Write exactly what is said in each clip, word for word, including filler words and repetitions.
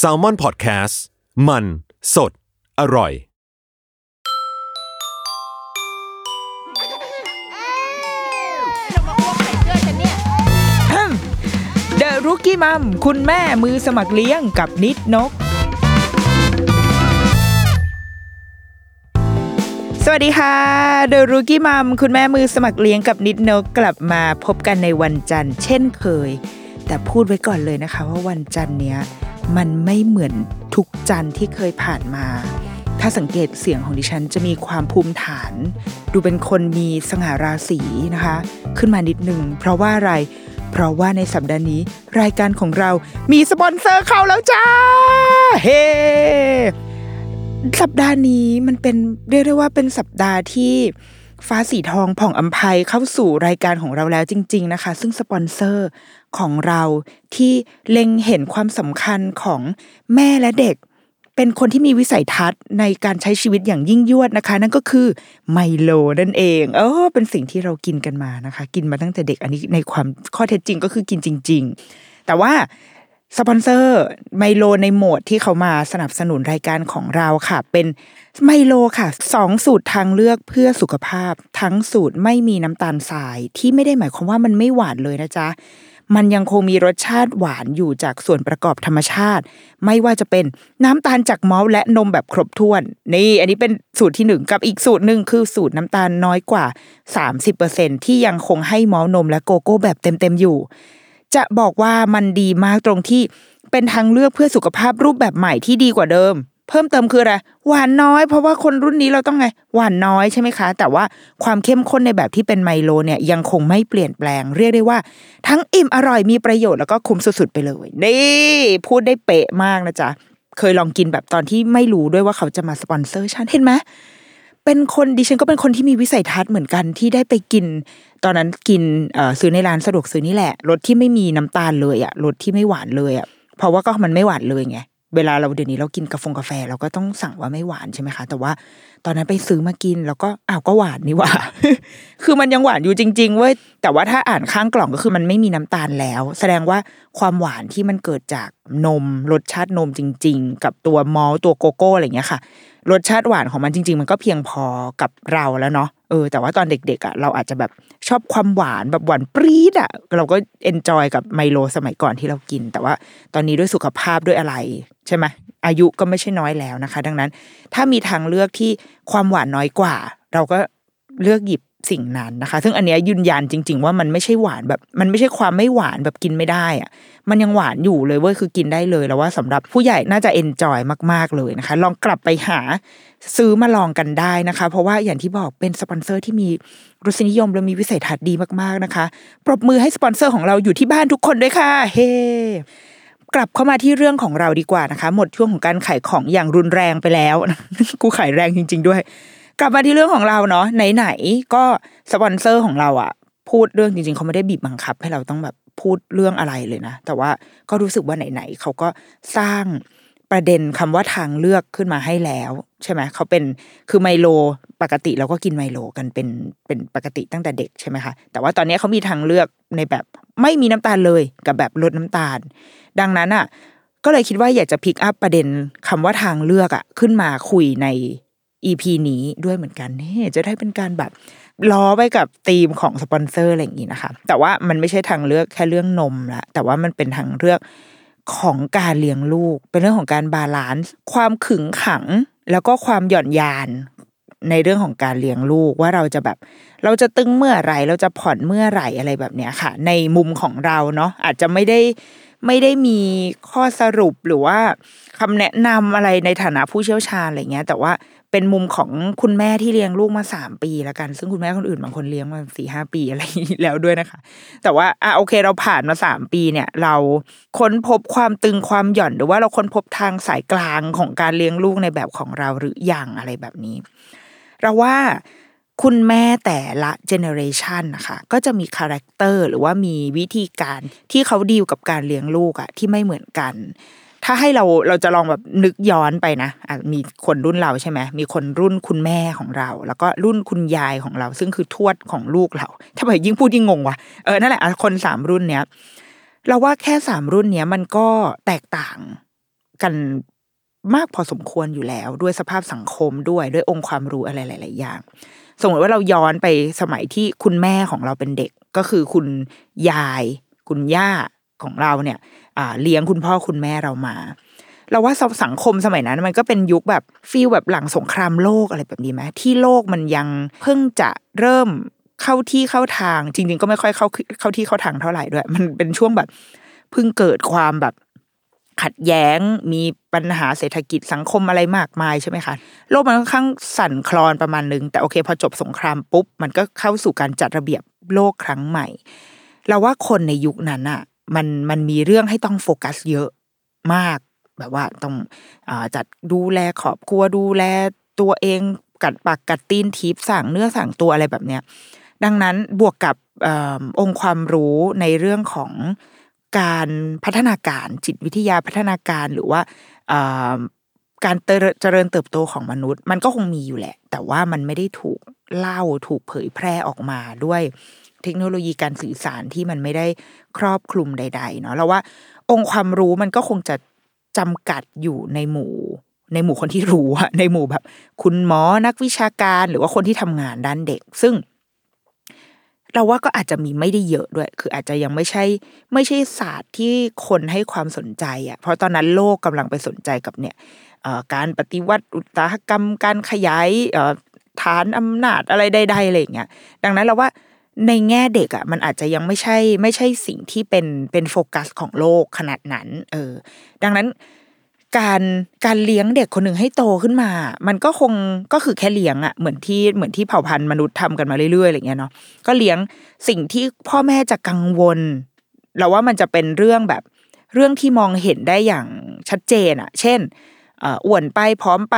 Salmon Podcast มันสดอร่อยThe Rookie Mum คุณแม่มือสมัครเลี้ยงกับนิดนกสวัสดีค่ะ The Rookie Mum คุณแม่มือสมัครเลี้ยงกับนิดนกกลับมาพบกันในวันจันทร์เช่นเคยแต่พูดไว้ก่อนเลยนะคะว่าวันจันทร์เนี้ยมันไม่เหมือนทุกจันทร์ที่เคยผ่านมาถ้าสังเกตเสียงของดิฉันจะมีความภูมิฐานดูเป็นคนมีสง่าราศีนะคะขึ้นมานิดนึงเพราะว่าอะไรเพราะว่าในสัปดาห์นี้รายการของเรามีสปอนเซอร์เข้าแล้วจ้าเฮ hey! สัปดาห์นี้มันเป็นเรียกได้ว่าเป็นสัปดาห์ที่ฟ้าสีทองผ่องอัมภัยเข้าสู่รายการของเราแล้วจริงๆนะคะซึ่งสปอนเซอร์ของเราที่เล็งเห็นความสำคัญของแม่และเด็กเป็นคนที่มีวิสัยทัศน์ในการใช้ชีวิตอย่างยิ่งยวดนะคะนั่นก็คือไมโลนั่นเองเออเป็นสิ่งที่เรากินกันมานะคะกินมาตั้งแต่เด็กอันนี้ในความข้อเท็จจริงก็คือกินจริงๆแต่ว่าสปอนเซอร์ไมโลในโหมดที่เขามาสนับสนุนรายการของเราค่ะเป็นไมโลค่ะสองสูตรทางเลือกเพื่อสุขภาพทั้งสูตรไม่มีน้ำตาลทรายที่ไม่ได้หมายความว่ามันไม่หวานเลยนะจ๊ะมันยังคงมีรสชาติหวานอยู่จากส่วนประกอบธรรมชาติไม่ว่าจะเป็นน้ำตาลจากมอลต์และนมแบบครบถ้วนนี่อันนี้เป็นสูตรที่หนึ่งกับอีกสูตรหนึ่งคือสูตรน้ำตาลน้อยกว่า สามสิบเปอร์เซ็นต์ ที่ยังคงให้มอลต์นมและโกโก้แบบเต็มๆอยู่จะบอกว่ามันดีมากตรงที่เป็นทางเลือกเพื่อสุขภาพรูปแบบใหม่ที่ดีกว่าเดิมเพิ่มเติมคืออะไรหวานน้อยเพราะว่าคนรุ่นนี้เราต้องไงหวานน้อยใช่ไหมคะแต่ว่าความเข้มข้นในแบบที่เป็นไมโลเนี่ยยังคงไม่เปลี่ยนแปลงเรียกได้ว่าทั้งอิ่มอร่อยมีประโยชน์แล้วก็คุ้มสุดๆไปเลยนี่พูดได้เป๊ะมากนะจ๊ะเคยลองกินแบบตอนที่ไม่รู้ด้วยว่าเขาจะมาสปอนเซอร์ฉันเห็นไหมเป็นคนดิฉันก็เป็นคนที่มีวิสัยทัศน์เหมือนกันที่ได้ไปกินตอนนั้นกินซื้อในร้านสะดวกซื้อนี่แหละรสที่ไม่มีน้ำตาลเลยอะรสที่ไม่หวานเลยอะเพราะว่าก็มันไม่หวานเลยไงเวลาเราเดี๋ยวนี้เรากินกาแฟกาแฟเราก็ต้องสั่งว่าไม่หวานใช่ไหมคะแต่ว่าตอนนั้นไปซื้อมากินแล้วก็อ้าวก็หวานนี่หว่า คือมันยังหวานอยู่จริงๆเว้ยแต่ว่าถ้าอ่านข้างกล่องก็คือมันไม่มีน้ำตาลแล้วแสดงว่าความหวานที่มันเกิดจากนมรสชาตินมจริงๆกับตัวมอลต์ตัวโกโก้อะไรอย่างเงี้ยค่ะรสชาติหวานของมันจริงๆมันก็เพียงพอกับเราแล้วเนาะเออแต่ว่าตอนเด็กๆอ่ะเราอาจจะแบบชอบความหวานแบบหวานปรี๊ดอ่ะเราก็เอนจอยกับไมโลสมัยก่อนที่เรากินแต่ว่าตอนนี้ด้วยสุขภาพด้วยอะไรใช่ไหมอายุก็ไม่ใช่น้อยแล้วนะคะดังนั้นถ้ามีทางเลือกที่ความหวานน้อยกว่าเราก็เลือกหยิบสิ่งนั้นนะคะซึ่งอันเนี้ยยืนยันจริงๆว่ามันไม่ใช่หวานแบบมันไม่ใช่ความไม่หวานแบบกินไม่ได้อ่ะมันยังหวานอยู่เลยเว้ยคือกินได้เลยแล้วว่าสำหรับผู้ใหญ่น่าจะเอนจอยมากๆเลยนะคะลองกลับไปหาซื้อมาลองกันได้นะคะเพราะว่าอย่างที่บอกเป็นสปอนเซอร์ที่มีรสนิยมและมีวิสัยทัศน์ดีมากๆนะคะปรบมือให้สปอนเซอร์ของเราอยู่ที่บ้านทุกคนด้วยค่ะเฮ hey! กลับเข้ามาที่เรื่องของเราดีกว่านะคะหมดช่วงของการขายของอย่างรุนแรงไปแล้ว กูขายแรงจริงๆด้วยกลับมาที่เรื่องของเราเนาะไหนๆก็สปอนเซอร์ของเราอ่ะพูดเรื่องจริงๆเขาไม่ได้บีบบังคับให้เราต้องแบบพูดเรื่องอะไรเลยนะแต่ว่าก็รู้สึกว่าไหนๆเขาก็สร้างประเด็นคำว่าทางเลือกขึ้นมาให้แล้วใช่ไหมเขาเป็นคือไมโลปกติเราก็กินไมโลกันเป็นเป็นปกติตั้งแต่เด็กใช่ไหมคะแต่ว่าตอนนี้เขามีทางเลือกในแบบไม่มีน้ำตาลเลยกับแบบลดน้ำตาลดังนั้นอ่ะก็เลยคิดว่าอยากจะพิกอัพประเด็นคำว่าทางเลือกอ่ะขึ้นมาคุยในอี พี นี้ด้วยเหมือนกันเฮ้จะได้เป็นการแบบล้อไปกับธีมของสปอนเซอร์อะไรอย่างงี้นะคะแต่ว่ามันไม่ใช่ทางเลือกแค่เรื่องนมละแต่ว่ามันเป็นทางเลือกของการเลี้ยงลูกเป็นเรื่องของการบาลานซ์ความขึงขังแล้วก็ความหย่อนยานในเรื่องของการเลี้ยงลูกว่าเราจะแบบเราจะตึงเมื่อไหร่เราจะผ่อนเมื่อไหร่อะไรแบบเนี้ยค่ะในมุมของเราเนาะอาจจะไม่ได้ไม่ได้มีข้อสรุปหรือว่าคำแนะนำอะไรในฐานะผู้เชี่ยวชาญอะไรเงี้ยแต่ว่าเป็นมุมของคุณแม่ที่เลี้ยงลูกมาสามปีละกันซึ่งคุณแม่คนอื่นบางคนเลี้ยงมา สี่ห้าปีอะไรแล้วด้วยนะคะแต่ว่าอ่ะโอเคเราผ่านมาสามปีเนี่ยเราค้นพบความตึงความหย่อนหรือว่าเราค้นพบทางสายกลางของการเลี้ยงลูกในแบบของเราหรือยังอะไรแบบนี้เราว่าคุณแม่แต่ละเจเนอเรชันนะคะก็จะมีคาแรคเตอร์หรือว่ามีวิธีการที่เขาดีลกับการเลี้ยงลูกอะที่ไม่เหมือนกันถ้าให้เราเราจะลองแบบนึกย้อนไปนะอ่ะมีคนรุ่นเราใช่ไหมมีคนรุ่นคุณแม่ของเราแล้วก็รุ่นคุณยายของเราซึ่งคือทวดของลูกเราถ้าแบบยิ่งพูดยิ่งงงว่ะเออนั่นแหละคนสามรุ่นเนี้ย เราว่าแค่สามรุ่นเนี้ยมันก็แตกต่างกันมากพอสมควรอยู่แล้วด้วยสภาพสังคมด้วยด้วยองค์ความรู้อะไรหลายๆอย่างสมมติว่าเราย้อนไปสมัยที่คุณแม่ของเราเป็นเด็กก็คือคุณยายคุณย่าของเราเนี่ยอ่าเลี้ยงคุณพ่อคุณแม่เรามาเราว่าสังคมสมัยนั้นมันก็เป็นยุคแบบฟีลแบบหลังสงครามโลกอะไรแบบนี้มั้ยที่โลกมันยังเพิ่งจะเริ่มเข้าที่เข้าทางจริงๆก็ไม่ค่อยเข้าเข้าที่เข้าทางเท่าไหร่ด้วยมันเป็นช่วงแบบเพิ่งเกิดความแบบขัดแย้งมีปัญหาเศรษฐกิจสังคมอะไรมากมายใช่ไหมคะโลกมันค่อนข้างสั่นคลอนประมาณนึงแต่โอเคพอจบสงครามปุ๊บมันก็เข้าสู่การจัดระเบียบโลกครั้งใหม่เราว่าคนในยุคนั้นอ่ะมันมันมีเรื่องให้ต้องโฟกัสเยอะมากแบบว่าต้องอ่าจัดดูแลครอบครัวดูแลตัวเองกัดปากกัดตีนทิพย์สั่งเนื้อสั่งตัวอะไรแบบเนี้ยดังนั้นบวกกับเอ่อองค์ความรู้ในเรื่องของการพัฒนาการจิตวิทยาพัฒนาการหรือว่าการเจริญเติบโตของมนุษย์มันก็คงมีอยู่แหละแต่ว่ามันไม่ได้ถูกเล่าถูกเผยแพร่ออกมาด้วยเทคโนโลยีการสื่อสารที่มันไม่ได้ครอบคลุมใดๆเนาะแล้วว่าองค์ความรู้มันก็คงจะจำกัดอยู่ในหมู่ในหมู่คนที่รู้อะในหมู่แบบคุณหมอนักวิชาการหรือว่าคนที่ทำงานด้านเด็กซึ่งเราว่าก็อาจจะมีไม่ได้เยอะด้วยคืออาจจะยังไม่ใช่ไม่ใช่ศาสตร์ที่คนให้ความสนใจอ่ะเพราะตอนนั้นโลกกำลังไปสนใจกับเนี่ยการปฏิวัติอุตสาหกรรมการขยายฐานอำนาจอะไรใดๆอะไรอย่างเงี้ยดังนั้นเราว่าในแง่เด็กอ่ะมันอาจจะยังไม่ใช่ไม่ใช่สิ่งที่เป็นเป็นโฟกัสของโลกขนาดนั้นเออดังนั้นการการเลี้ยงเด็กคนหนึ่งให้โตขึ้นมามันก็คงก็คือแค่เลี้ยงอ่ะเหมือนที่เหมือนที่เผ่าพันธุ์มนุษย์ทำกันมาเรื่อยๆอะไรเงี้ยเนาะก็เลี้ยงสิ่งที่พ่อแม่จะกังวลเราว่ามันจะเป็นเรื่องแบบเรื่องที่มองเห็นได้อย่างชัดเจนอ่ะเช่นอ้วนไปผอมไป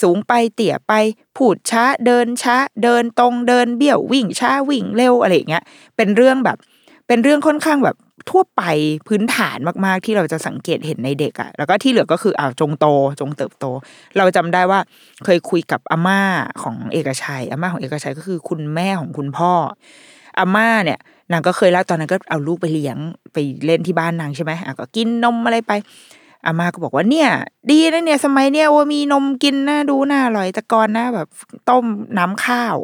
สูงไปเตี่ยไปพูดช้าเดินช้าเดินตรงเดินเบี้ยววิ่งช้าวิ่งเร็วอะไรเงี้ยเป็นเรื่องแบบเป็นเรื่องค่อนข้างแบบทั่วไปพื้นฐานมากๆที่เราจะสังเกตเห็นในเด็กอ่ะแล้วก็ที่เหลือก็คืออ้าวจงโตจงเติบโตเราจำได้ว่าเคยคุยกับอาม่าของเอกชัยอาม่าของเอกชัยก็คือคุณแม่ของคุณพ่ออาม่าเนี่ยนางก็เคยเล่าตอนนั้นก็เอาลูกไปเลี้ยงไปเล่นที่บ้านนางใช่ไหมอ่ะก็กินนมอะไรไปอาม่าก็บอกว่าเนี่ยดีนะเนี่ยสมัยเนี่ยโอ้มีนมกินนะดูน่าอร่อยแต่ก่อนนะแบบต้มน้ำข้าว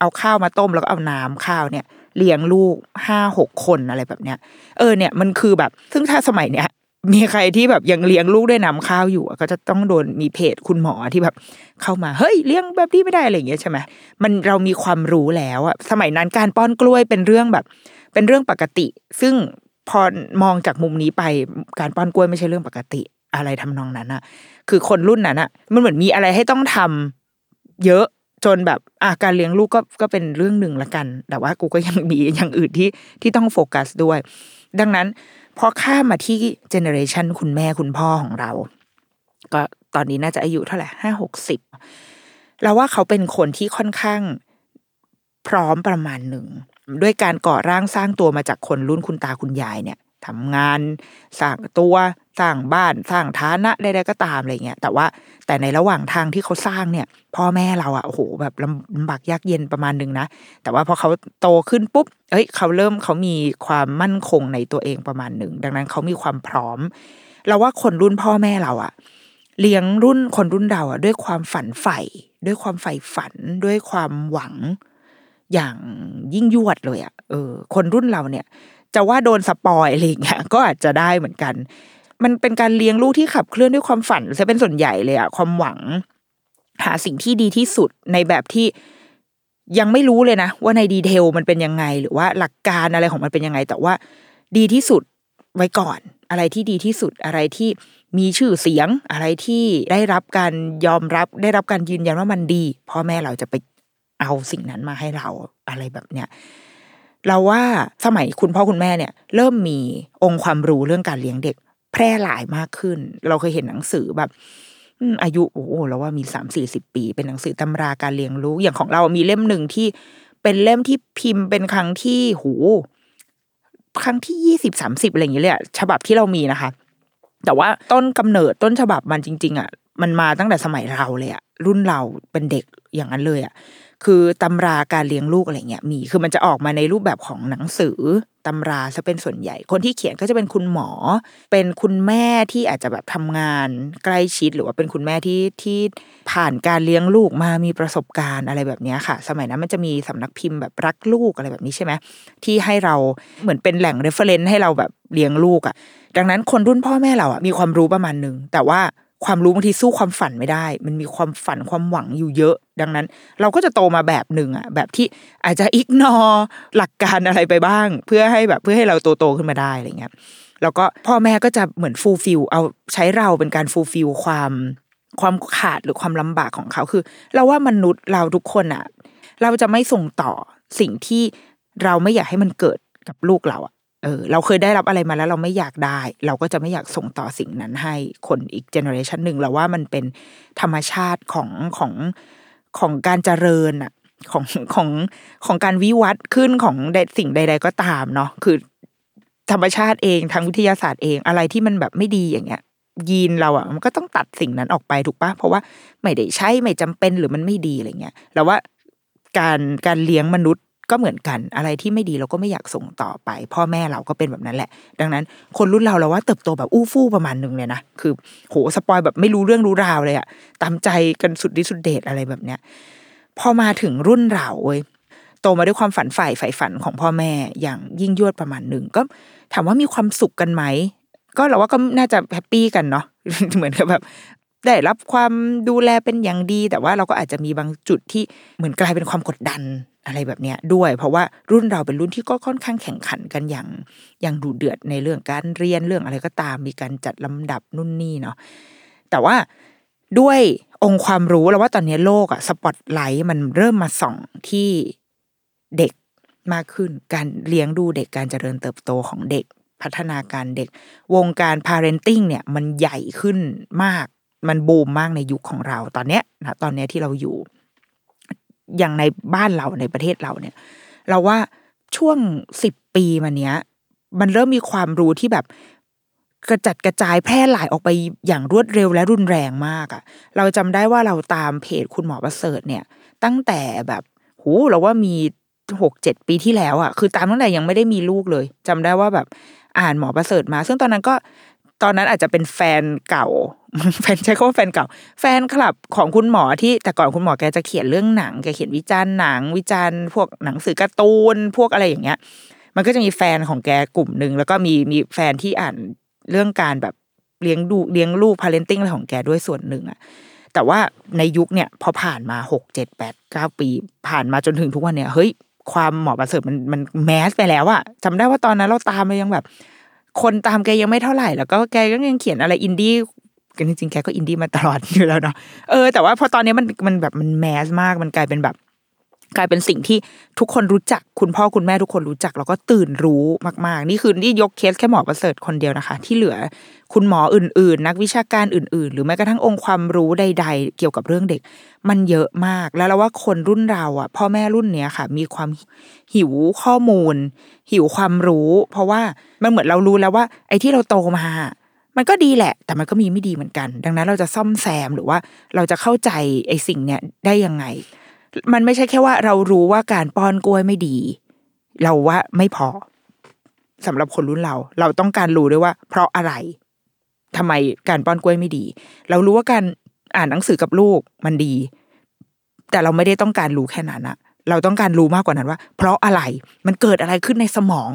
เอาข้าวมาต้มแล้วก็เอาน้ำข้าวเนี่ยเลี้ยงลูก ห้าหก คนอะไรแบบเนี้ยเออเนี่ยมันคือแบบซึ่งถ้าสมัยเนี้ยมีใครที่แบบยังเลี้ยงลูกด้วยน้ำข้าวอยู่ก็จะต้องโดนมีเพจคุณหมอที่แบบเข้ามาเฮ้ยเลี้ยงแบบนี้ไม่ได้อะไรอย่างเงี้ยใช่ไหมมันเรามีความรู้แล้วอะสมัยนั้นการป้อนกล้วยเป็นเรื่องแบบเป็นเรื่องปกติซึ่งพอมองจากมุมนี้ไปการป้อนกล้วยไม่ใช่เรื่องปกติอะไรทำนองนั้นอะคือคนรุ่นนั้นอะมันเหมือนมีอะไรให้ต้องทำเยอะจนแบบอ่ะการเลี้ยงลูกก็ก็เป็นเรื่องหนึ่งละกันแต่ว่ากูก็ยังมีอย่างอื่นที่ที่ต้องโฟกัสด้วยดังนั้นพอข้ามมาที่เจเนอเรชันคุณแม่คุณพ่อของเราก็ตอนนี้น่าจะอายุเท่าไหร่ห้าหกสิบเราว่าเขาเป็นคนที่ค่อนข้างพร้อมประมาณหนึ่งด้วยการก่อร่างสร้างตัวมาจากคนรุ่นคุณตาคุณยายเนี่ยทำงานสร้างตัวสร้างบ้านสร้างฐานะใดๆก็ตามอะไรเงี้ยแต่ว่าแต่ในระหว่างทางที่เขาสร้างเนี่ยพ่อแม่เราอ่ะโอ้โหแบบลำบากยากเย็นประมาณนึงนะแต่ว่าพอเขาโตขึ้นปุ๊บเอ้ยเขาเริ่มเขามีความมั่นคงในตัวเองประมาณนึงดังนั้นเขามีความพร้อมเราว่าคนรุ่นพ่อแม่เราอ่ะเลี้ยงรุ่นคนรุ่นเราอ่ะด้วยความฝันใฝ่ด้วยความใฝ่ฝันด้วยความหวังอย่างยิ่งยวดเลยอ่ะเออคนรุ่นเราเนี่ยจะว่าโดนสปอยอะไรอย่างเงี้ยก็อาจจะได้เหมือนกันมันเป็นการเลี้ยงลูกที่ขับเคลื่อนด้วยความฝันซะเป็นส่วนใหญ่เลยอะความหวังหาสิ่งที่ดีที่สุดในแบบที่ยังไม่รู้เลยนะว่าในดีเทลมันเป็นยังไงหรือว่าหลักการอะไรของมันเป็นยังไงแต่ว่าดีที่สุดไว้ก่อนอะไรที่ดีที่สุดอะไรที่มีชื่อเสียงอะไรที่ได้รับการยอมรับได้รับการยืนยันว่ามันดีพ่อแม่เราจะไปเอาสิ่งนั้นมาให้เราอะไรแบบเนี้ยเราว่าสมัยคุณพ่อคุณแม่เนี่ยเริ่มมีองค์ความรู้เรื่องการเลี้ยงเด็กแพร่หลายมากขึ้นเราเคยเห็นหนังสือแบบอายุโอ้โหเราว่ามี สามถึงสี่สิบ ปีเป็นหนังสือตำราการเลี้ยงลูกอย่างของเรามีเล่มนึงที่เป็นเล่มที่พิมพ์เป็นครั้งที่โหครั้งที่ยี่สิบ สามสิบอะไรอย่างเงี้ยเลยอะฉบับที่เรามีนะคะแต่ว่าต้นกำเนิดต้นฉบับมันจริงๆอะมันมาตั้งแต่สมัยเราเลยอะรุ่นเราเป็นเด็กอย่างนั้นเลยอะคือตำราการเลี้ยงลูกอะไรเงี้ยมีคือมันจะออกมาในรูปแบบของหนังสือ ตำราซะเป็นส่วนใหญ่คนที่เขียนก็จะเป็นคุณหมอเป็นคุณแม่ที่อาจจะแบบทำงานใกล้ชิดหรือว่าเป็นคุณแม่ที่ที่ผ่านการเลี้ยงลูกมามีประสบการณ์อะไรแบบนี้ค่ะสมัยนั้นมันจะมีสำนักพิมพ์แบบรักลูกอะไรแบบนี้ใช่ไหมที่ให้เราเหมือนเป็นแหล่ง reference ให้เราแบบเลี้ยงลูกอ่ะดังนั้นคนรุ่นพ่อแม่เราอ่ะมีความรู้ประมาณนึงแต่ว่าความรู้บางทีสู้ความฝันไม่ได้มันมีความฝันความหวังอยู่เยอะดังนั้นเราก็จะโตมาแบบหนึ่งอ่ะแบบที่อาจจะอิกนอร์หลักการอะไรไปบ้างเพื่อให้แบบเพื่อให้เราโตโตขึ้นมาได้อะไรเงี้ยแล้วก็พ่อแม่ก็จะเหมือนฟูลฟิลเอาใช้เราเป็นการฟูลฟิลความความขาดหรือความลำบากของเขาคือเราว่ามนุษย์เราทุกคนอ่ะเราจะไม่ส่งต่อสิ่งที่เราไม่อยากให้มันเกิดกับลูกเราอ่ะเออเราเคยได้รับอะไรมาแล้วเราไม่อยากได้เราก็จะไม่อยากส่งต่อสิ่งนั้นให้คนอีกเจเนอเรชันหนึ่งเราว่ามันเป็นธรรมชาติของของของการเจริญอ่ะของของของการวิวัฒน์ขึ้นของสิ่งใดๆก็ตามเนาะคือธรรมชาติเองทางวิทยาศาสตร์เองอะไรที่มันแบบไม่ดีอย่างเงี้ยยีนเราอ่ะมันก็ต้องตัดสิ่งนั้นออกไปถูกปะเพราะว่าไม่ได้ใช้ไม่จำเป็นหรือมันไม่ดีอะไรเงี้ยเราว่าการการเลี้ยงมนุษย์ก็เหมือนกันอะไรที่ไม่ดีเราก็ไม่อยากส่งต่อไปพ่อแม่เราก็เป็นแบบนั้นแหละดังนั้นคนรุ่นเราเราว่าเติบโตแบบอู้ฟู่ประมาณนึงเลยนะคือโหสปอยแบบไม่รู้เรื่องรู้ราวเลยอะตามใจกันสุดฤทธิ์สุดเดชอะไรแบบเนี้ยพอมาถึงรุ่นเราเว้ยโตมาด้วยความฝันใฝ่ใฝ่ฝันของพ่อแม่อย่างยิ่งยวดประมาณนึงก็ถามว่ามีความสุขกันไหมก็เราว่าก็น่าจะแฮปปี้กันเนาะ เหมือนกับแบบได้รับความดูแลเป็นอย่างดีแต่ว่าเราก็อาจจะมีบางจุดที่เหมือนกลายเป็นความกดดันอะไรแบบเนี้ยด้วยเพราะว่ารุ่นเราเป็นรุ่นที่ก็ค่อนข้างแข่งขันกันอย่างอย่างดุเดือดในเรื่องการเรียนเรื่องอะไรก็ตามมีการจัดลำดับนู่นนี่เนาะแต่ว่าด้วยองค์ความรู้แล้วว่าตอนนี้โลกอะสปอตไลท์มันเริ่มมาส่องที่เด็กมากขึ้นการเลี้ยงดูเด็กการเจริญเติบโตของเด็กพัฒนาการเด็กวงการ parenting เนี่ยมันใหญ่ขึ้นมากมันบูมมากในยุคของเราตอนเนี้ยนะตอนเนี้ยที่เราอยู่อย่างในบ้านเราในประเทศเราเนี่ยเราว่าช่วงสิบปีมาเนี้ยมันเริ่มมีความรู้ที่แบบกระจัดกระจายแพร่หลายออกไปอย่างรวดเร็วและรุนแรงมากอ่ะเราจำได้ว่าเราตามเพจคุณหมอประเสริฐเนี่ยตั้งแต่แบบโหเราว่ามี หกเจ็ด ปีที่แล้วอ่ะคือตามตั้งแต่ยังไม่ได้มีลูกเลยจำได้ว่าแบบอ่านหมอประเสริฐมาซึ่งตอนนั้นก็ตอนนั้นอาจจะเป็นแฟนเก่าแฟนใช้คำว่าแฟนเก่าแฟนคลับของคุณหมอที่แต่ก่อนคุณหมอแกจะเขียนเรื่องหนังแกเขียนวิจารณ์หนังวิจารณ์พวกหนังสือการ์ตูนพวกอะไรอย่างเงี้ยมันก็จะมีแฟนของแกกลุ่มนึงแล้วก็มีมีแฟนที่อ่านเรื่องการแบบเลี้ยงดูเลี้ยงลูก parenting อะไรของแกด้วยส่วนหนึ่งอะแต่ว่าในยุคเนี่ยพอผ่านมาหกเจ็ดแปดเก้าปีผ่านมาจนถึงทุกวันเนี่ยเฮ้ยความหมอประเสริฐมันมันแมสไปแล้วอะจำได้ว่าตอนนั้นเราตามไปยังแบบคนตามแกยังไม่เท่าไหร่แล้วก็แกก็ยังเขียนอะไรอินดี้กันจริงๆแกก็อินดี้มาตลอดอยู่แล้วเนาะเออแต่ว่าพอตอนนี้มันมันแบบมันแมสมากมันกลายเป็นแบบกลายเป็นสิ่งที่ทุกคนรู้จักคุณพ่อคุณแม่ทุกคนรู้จักแล้วก็ตื่นรู้มากๆนี่คือนี่ยกเคสแค่หมอประเสริฐคนเดียวนะคะที่เหลือคุณหมออื่นๆนักวิชาการอื่นๆหรือแม้กระทั่งองค์ความรู้ใดๆเกี่ยวกับเรื่องเด็กมันเยอะมากแล้วเราว่าคนรุ่นเราอ่ะพ่อแม่รุ่นเนี้ยค่ะมีความหิวข้อมูลหิวความรู้เพราะว่ามันเหมือนเรารู้แล้วว่าไอ้ที่เราโตมามันก็ดีแหละแต่มันก็มีไม่ดีเหมือนกันดังนั้นเราจะซ่อมแซมหรือว่าเราจะเข้าใจไอ้สิ่งเนี้ยได้ยังไงมันไม่ใช่แค่ว่าเรารู้ว่าการป้อนกล้วยไม่ดีเราว่าไม่พอสำหรับคนรุ่นเราเราต้องการรู้ด้วยว่าเพราะอะไรทำไมการป้อนกล้วยไม่ดีเรารู้ว่าการอ่านหนังสือกับลูกมันดีแต่เราไม่ได้ต้องการรู้แค่นั้นอะเราต้องการรู้มากกว่านั้นว่าเพราะอะไรมันเกิดอะไรขึ้นในสมอง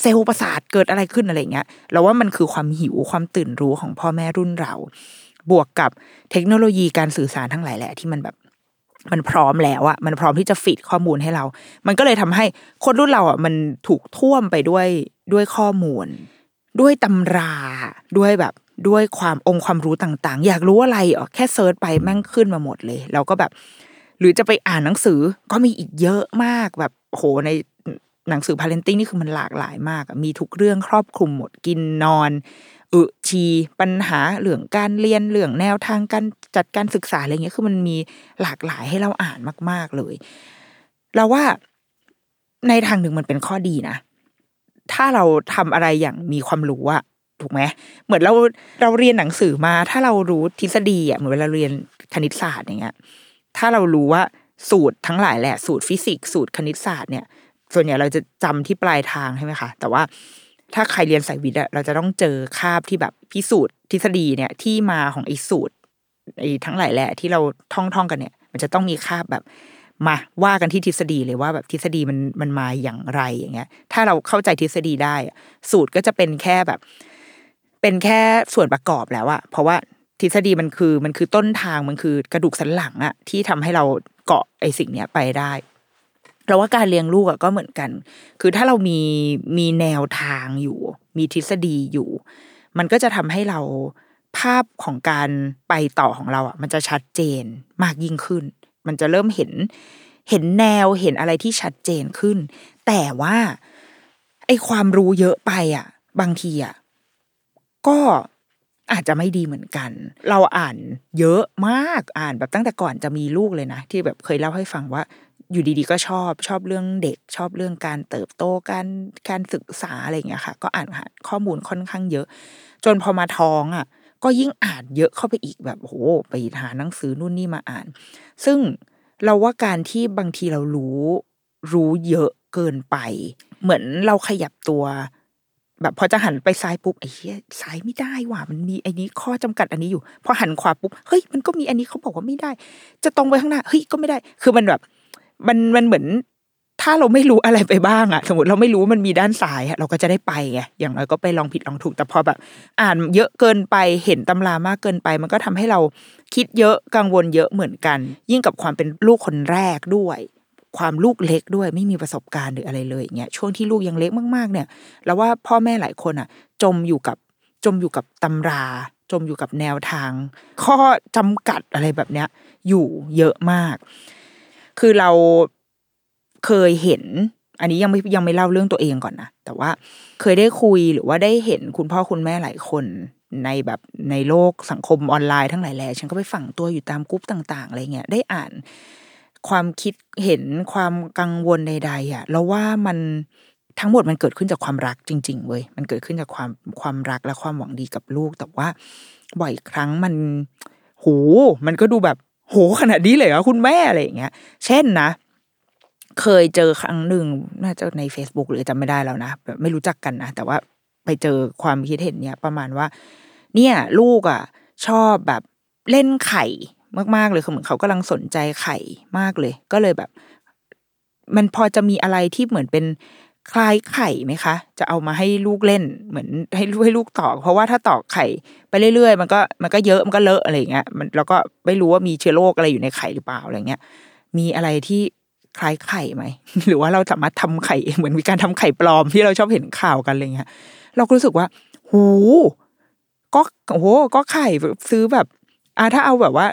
เซลล์ประสาทเกิดอะไรขึ้นอะไรอย่างเงี้ยเราว่ามันคือความหิวความตื่นรู้ของพ่อแม่รุ่นเราบวกกับเทคโนโลยีการสื่อสารทั้งหลายแหละที่มันแบบมันพร้อมแล้วอ่ะมันพร้อมที่จะฟีดข้อมูลให้เรามันก็เลยทำให้คนรุ่นเราอ่ะมันถูกท่วมไปด้วยด้วยข้อมูลด้วยตำราด้วยแบบด้วยความองค์ความรู้ต่างๆอยากรู้อะไรอ๋อแค่เซิร์ชไปแม่งขึ้นมาหมดเลยเราก็แบบหรือจะไปอ่านหนังสือก็มีอีกเยอะมากแบบโหในหนังสือ parenting นี่คือมันหลากหลายมากมีทุกเรื่องครอบคลุมหมดกินนอนอึชีปัญหาเรื่องการเรียนเรื่องแนวทางการจัดการศึกษาอะไรเงี้ยคือมันมีหลากหลายให้เราอ่านมากๆเลยเราว่าในทางหนึ่งมันเป็นข้อดีนะถ้าเราทำอะไรอย่างมีความรู้อะถูกไหมเหมือนเราเราเรียนหนังสือมาถ้าเรารู้ทฤษฎีอะเหมือนเวลาเรียนคณิตศาสตร์อย่างเงี้ยถ้าเรารู้ว่าสูตรทั้งหลายแหละสูตรฟิสิกส์สูตรคณิตศาสตร์เนี่ย ส่วนใหญ่เราจะจำที่ปลายทางใช่ไหมคะแต่ว่าถ้าใครเรียนสายวิทย์อะเราจะต้องเจอคาบที่แบบพิสูจน์ทฤษฎีเนี่ยที่มาของไอ้สูตรไอ้ทั้งหลายแหละที่เราท่องๆกันเนี่ยมันจะต้องมีคาบแบบมาว่ากันที่ทฤษฎีเลยว่าแบบทฤษฎีมันมันมาอย่างไรอย่างเงี้ยถ้าเราเข้าใจทฤษฎีได้สูตรก็จะเป็นแค่แบบเป็นแค่ส่วนประกอบแล้วอะเพราะว่าทฤษฎีมันคือมันคือต้นทางมันคือกระดูกสันหลังอะที่ทำให้เราเกาะไอ้สิ่งเนี้ยไปได้เราว่าการเลี้ยงลูกอะก็เหมือนกันคือถ้าเรามีมีแนวทางอยู่มีทฤษฎีอยู่มันก็จะทำให้เราภาพของการไปต่อของเราอะมันจะชัดเจนมากยิ่งขึ้นมันจะเริ่มเห็นเห็นแนวเห็นอะไรที่ชัดเจนขึ้นแต่ว่าไอ้ความรู้เยอะไปอะบางทีอะก็อาจจะไม่ดีเหมือนกันเราอ่านเยอะมากอ่านแบบตั้งแต่ก่อนจะมีลูกเลยนะที่แบบเคยเล่าให้ฟังว่าอยู่ดีๆก็ชอบชอบเรื่องเด็กชอบเรื่องการเติบโตการการศึกษาอะไรอย่างเงี้ยค่ะก็อ่านข้อมูลค่อนข้างเยอะจนพอมาท้องอ่ะก็ยิ่งอ่านเยอะเข้าไปอีกแบบโหไปหาหนังสือนู่นนี่มาอ่านซึ่งเราว่าการที่บางทีเรารู้รู้เยอะเกินไปเหมือนเราขยับตัวแบบพอจะหันไปซ้ายปุ๊บไอ้เหี้ยซ้ายไม่ได้ว่ะมันมีไอ้นี้ข้อจำกัดอันนี้อยู่พอหันขวาปุ๊บเฮ้ยมันก็มีอันนี้เขาบอกว่าไม่ได้จะตรงไปข้างหน้าเฮ้ยก็ไม่ได้คือมันแบบมันมันเหมือนถ้าเราไม่รู้อะไรไปบ้างอะสมมติเราไม่รู้มันมีด้านซ้ายเราก็จะได้ไปไงอย่างน้อยก็ไปลองผิดลองถูกแต่พอแบบอ่านเยอะเกินไปเห็นตำรามากเกินไปมันก็ทำให้เราคิดเยอะกังวลเยอะเหมือนกันยิ่งกับความเป็นลูกคนแรกด้วยความลูกเล็กด้วยไม่มีประสบการณ์หรืออะไรเลยอย่างเงี้ยช่วงที่ลูกยังเล็กมากๆเนี่ยแล้วว่าพ่อแม่หลายคนอ่ะจมอยู่กับจมอยู่กับตำราจมอยู่กับแนวทางข้อจำกัดอะไรแบบเนี้ยอยู่เยอะมากคือเราเคยเห็นอันนี้ยังไม่ยังไม่เล่าเรื่องตัวเองก่อนนะแต่ว่าเคยได้คุยหรือว่าได้เห็นคุณพ่อคุณแม่หลายคนในแบบในโลกสังคมออนไลน์ทั้งหลายแหล่ฉันก็ไปฝังตัวอยู่ตามกรุ๊ปต่างๆอะไรเงี้ยได้อ่านความคิดเห็นความกังวลใดๆอ่ะเราว่ามันทั้งหมดมันเกิดขึ้นจากความรักจริงๆเว้ยมันเกิดขึ้นจากความความรักและความหวังดีกับลูกแต่ว่าบ่อยครั้งมันโหมันก็ดูแบบโหขนาดนี้เลยเหรอคุณแม่อะไรอย่างเงี้ยเช่นนะเคยเจอครั้งหนึ่งน่าจะใน Facebook หรือจำไม่ได้แล้วนะแบบไม่รู้จักกันนะแต่ว่าไปเจอความคิดเห็นเนี้ยประมาณว่าเนี่ยลูกอ่ะชอบแบบเล่นไข่มากๆเลยคือเหมือนเขากำลังสนใจไข่มากเลยก็เลยแบบมันพอจะมีอะไรที่เหมือนเป็นคล้ายไข่ไหมคะจะเอามาให้ลูกเล่นเหมือนให้ให้ลูกตอกเพราะว่าถ้าตอกไข่ไปเรื่อยๆมันก็มันก็เยอะมันก็เลอะอะไรอย่างเงี้ยมันแล้วก็ไม่รู้ว่ามีเชื้อโรคอะไรอยู่ในไข่หรือเปล่าอะไรเงี้ยมีอะไรที่คล้ายไข่ไหม หรือว่าเราสามารถทำไข่เองเหมือนมีการทำไข่ปลอมที่เราชอบเห็นข่าวกันอะไรเงี้ยเราก็รู้สึกว่าหูก็โอ้โหก็ไข่ซื้อแบบอ่ะถ้าเอาแบบว่า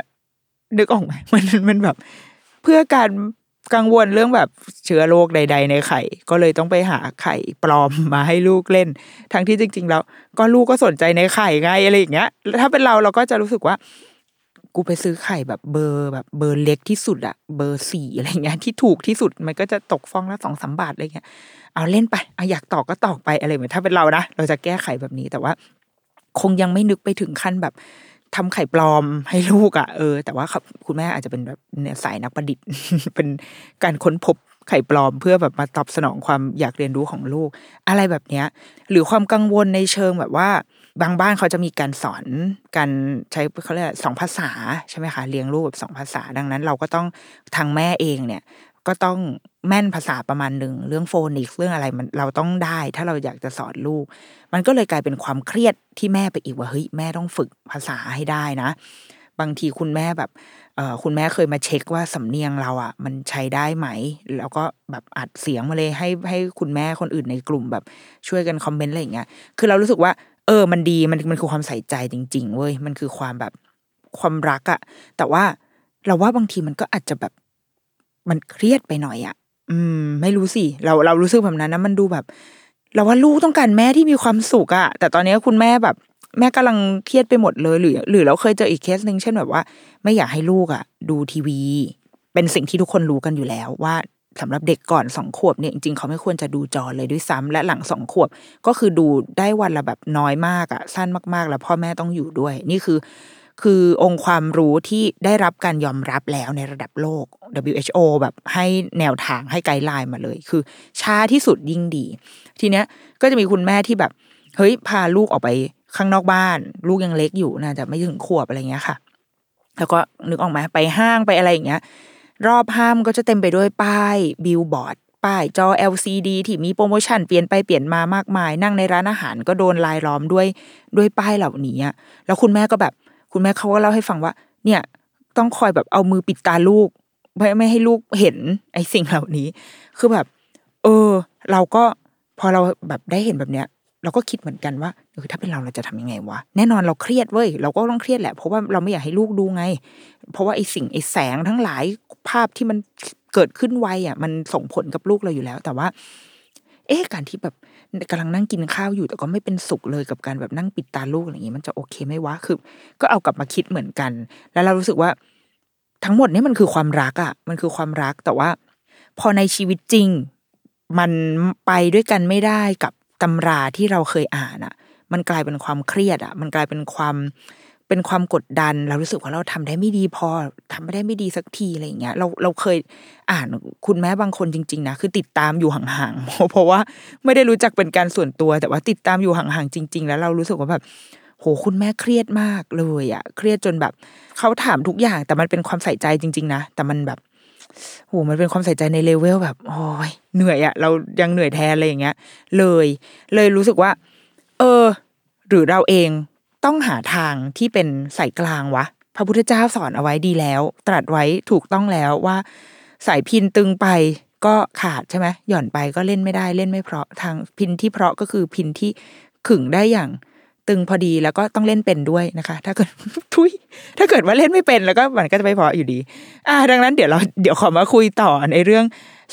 นึกออกไหมมันมันแบบเพื่อการกังวลเรื่องแบบเชื้อโรคใดๆในไข่ก็เลยต้องไปหาไข่ปลอมมาให้ลูกเล่นทั้งที่จริงๆแล้วก็ลูกก็สนใจในไข่ไงอะไรอย่างเงี้ยถ้าเป็นเราเราก็จะรู้สึกว่ากูไปซื้อไข่แบบเบอร์แบบเบอร์เล็กที่สุดอะเบอร์สี่อะไรเงี้ยที่ถูกที่สุดมันก็จะตกฟองละสองสามบาทอะไรเงี้ยเอาเล่นไปเอาอยากตอกก็ตอกไปอะไรเหมือนถ้าเป็นเรานะเราจะแก้ไขแบบนี้แต่ว่าคงยังไม่นึกไปถึงขั้นแบบทำไข่ปลอมให้ลูกอ่ะเออแต่ว่าคุณแม่อาจจะเป็นแบบสายนักประดิษฐ์ เป็นการค้นพบไข่ปลอมเพื่อแบบมาตอบสนองความอยากเรียนรู้ของลูกอะไรแบบเนี้ยหรือความกังวลในเชิงแบบว่าบางบ้านเขาจะมีการสอนการใช้เขาเรียกสองภาษาใช่ไหมคะเลี้ยงลูกแบบสองภาษาดังนั้นเราก็ต้องทางแม่เองเนี่ยก็ต้องแม่นภาษาประมาณหนึ่งเรื่องโฟนิกส์เรื่องอะไรมันเราต้องได้ถ้าเราอยากจะสอนลูกมันก็เลยกลายเป็นความเครียดที่แม่ไปอีกว่าเฮ้ยแม่ต้องฝึกภาษาให้ได้นะบางทีคุณแม่แบบเอ่อคุณแม่เคยมาเช็คว่าสำเนียงเราอ่ะมันใช้ได้ไหมแล้วก็แบบอัดเสียงมาเลยให้ให้คุณแม่คนอื่นในกลุ่มแบบช่วยกันคอมเมนต์อะไรอย่างเงี้ยคือเรารู้สึกว่าเออมันดีมันมันคือความใส่ใจจริงๆเว้ยมันคือความแบบความรักอ่ะแต่ว่าเราว่าบางทีมันก็อาจจะแบบมันเครียดไปหน่อยอ่ะอืมไม่รู้สิเราเรารู้สึกแบบนั้นนะมันดูแบบเราว่าลูกต้องการแม่ที่มีความสุขอ่ะแต่ตอนนี้คุณแม่แบบแม่กำลังเครียดไปหมดเลยหรือหรือเราเคยเจออีกเคสนึงเช่นแบบว่าไม่อยากให้ลูกอ่ะดูทีวีเป็นสิ่งที่ทุกคนรู้กันอยู่แล้วว่าสำหรับเด็กก่อนสองขวบเนี่ยจริงๆเขาไม่ควรจะดูจอเลยด้วยซ้ำและหลังสองขวบก็คือดูได้วันละแบบน้อยมากอ่ะสั้นมากๆแล้วพ่อแม่ต้องอยู่ด้วยนี่คือ คือองค์ความรู้ที่ได้รับการยอมรับแล้วในระดับโลก ดับเบิลยู เอช โอ แบบให้แนวทางให้ไกด์ไลน์มาเลยคือช้าที่สุดยิ่งดีทีเนี้ยก็จะมีคุณแม่ที่แบบเฮ้ยพาลูกออกไปข้างนอกบ้านลูกยังเล็กอยู่น่าจะไม่ถึงขวบอะไรเงี้ยค่ะแล้วก็นึกออกมาไปห้างไปอะไรอย่างเงี้ยรอบห้างก็จะเต็มไปด้วยป้ายบิลบอร์ดป้ายจอ แอล ซี ดี ที่มีโปรโมชั่นเปลี่ยนไปเปลี่ยนมามากมายนั่งในร้านอาหารก็โดนลายล้อมด้วยด้วยป้ายเหล่านี้แล้วคุณแม่ก็แบบคุณแม่เขาก็เล่าให้ฟังว่าเนี่ยต้องคอยแบบเอามือปิดตาลูกไม่ไม่ให้ลูกเห็นไอ้สิ่งเหล่านี้คือแบบเออเราก็พอเราแบบได้เห็นแบบเนี้ยเราก็คิดเหมือนกันว่าเออถ้าเป็นเราเราจะทำยังไงวะแน่นอนเราเครียดเว้ยเราก็ต้องเครียดแหละเพราะว่าเราไม่อยากให้ลูกดูไงเพราะว่าไอ้สิ่งไอ้แสงทั้งหลายภาพที่มันเกิดขึ้นไวอ่ะมันส่งผลกับลูกเราอยู่แล้วแต่ว่าเอ๊ะการที่แบบกำลังนั่งกินข้าวอยู่แต่ก็ไม่เป็นสุขเลยกับการแบบนั่งปิดตาลูกอะไรอย่างงี้มันจะโอเคไหมวะคือก็เอากลับมาคิดเหมือนกันแล้วเรารู้สึกว่าทั้งหมดนี่มันคือความรักอ่ะมันคือความรักแต่ว่าพอในชีวิตจริงมันไปด้วยกันไม่ได้กับตำราที่เราเคยอ่านอ่ะมันกลายเป็นความเครียดอ่ะมันกลายเป็นความเป็นความกดดันเรารู้สึกว่าเราทำได้ไม่ดีพอทำไม่ได้ไม่ดีสักทีอะไรอย่างเงี้ยเราเราเคยอ่านคุณแม่บางคนจริงๆนะคือติดตามอยู่ห่างๆเพราะว่าไม่ได้รู้จักเป็นการส่วนตัวแต่ว่าติดตามอยู่ห่างๆจริงๆแล้วเรารู้สึกว่าแบบโหคุณแม่เครียดมากเลยอ่ะเครียดจนแบบเขาถามทุกอย่างแต่มันเป็นความใส่ใจจริงๆนะแต่มันแบบโหมันเป็นความใส่ใจในเลเวลแบบโอ้ยเหนื่อยอะเรายังเหนื่อยแทนอะไรอย่างเงี้ยเลยเลยรู้สึกว่าเออหรือเราเองต้องหาทางที่เป็นสายกลางวะพระพุทธเจ้าสอนเอาไว้ดีแล้วตรัสไว้ถูกต้องแล้วว่าสายพินตึงไปก็ขาดใช่ไหมหย่อนไปก็เล่นไม่ได้เล่นไม่เพราะทางพินที่เพราะก็คือพินที่ขึงได้อย่างตึงพอดีแล้วก็ต้องเล่นเป็นด้วยนะคะถ้าเกิดทุยถ้าเกิดว่าเล่นไม่เป็นแล้วก็มันก็จะไม่พออยู่ดีอ่าดังนั้นเดี๋ยวเราเดี๋ยวขอมาคุยต่อในเรื่อง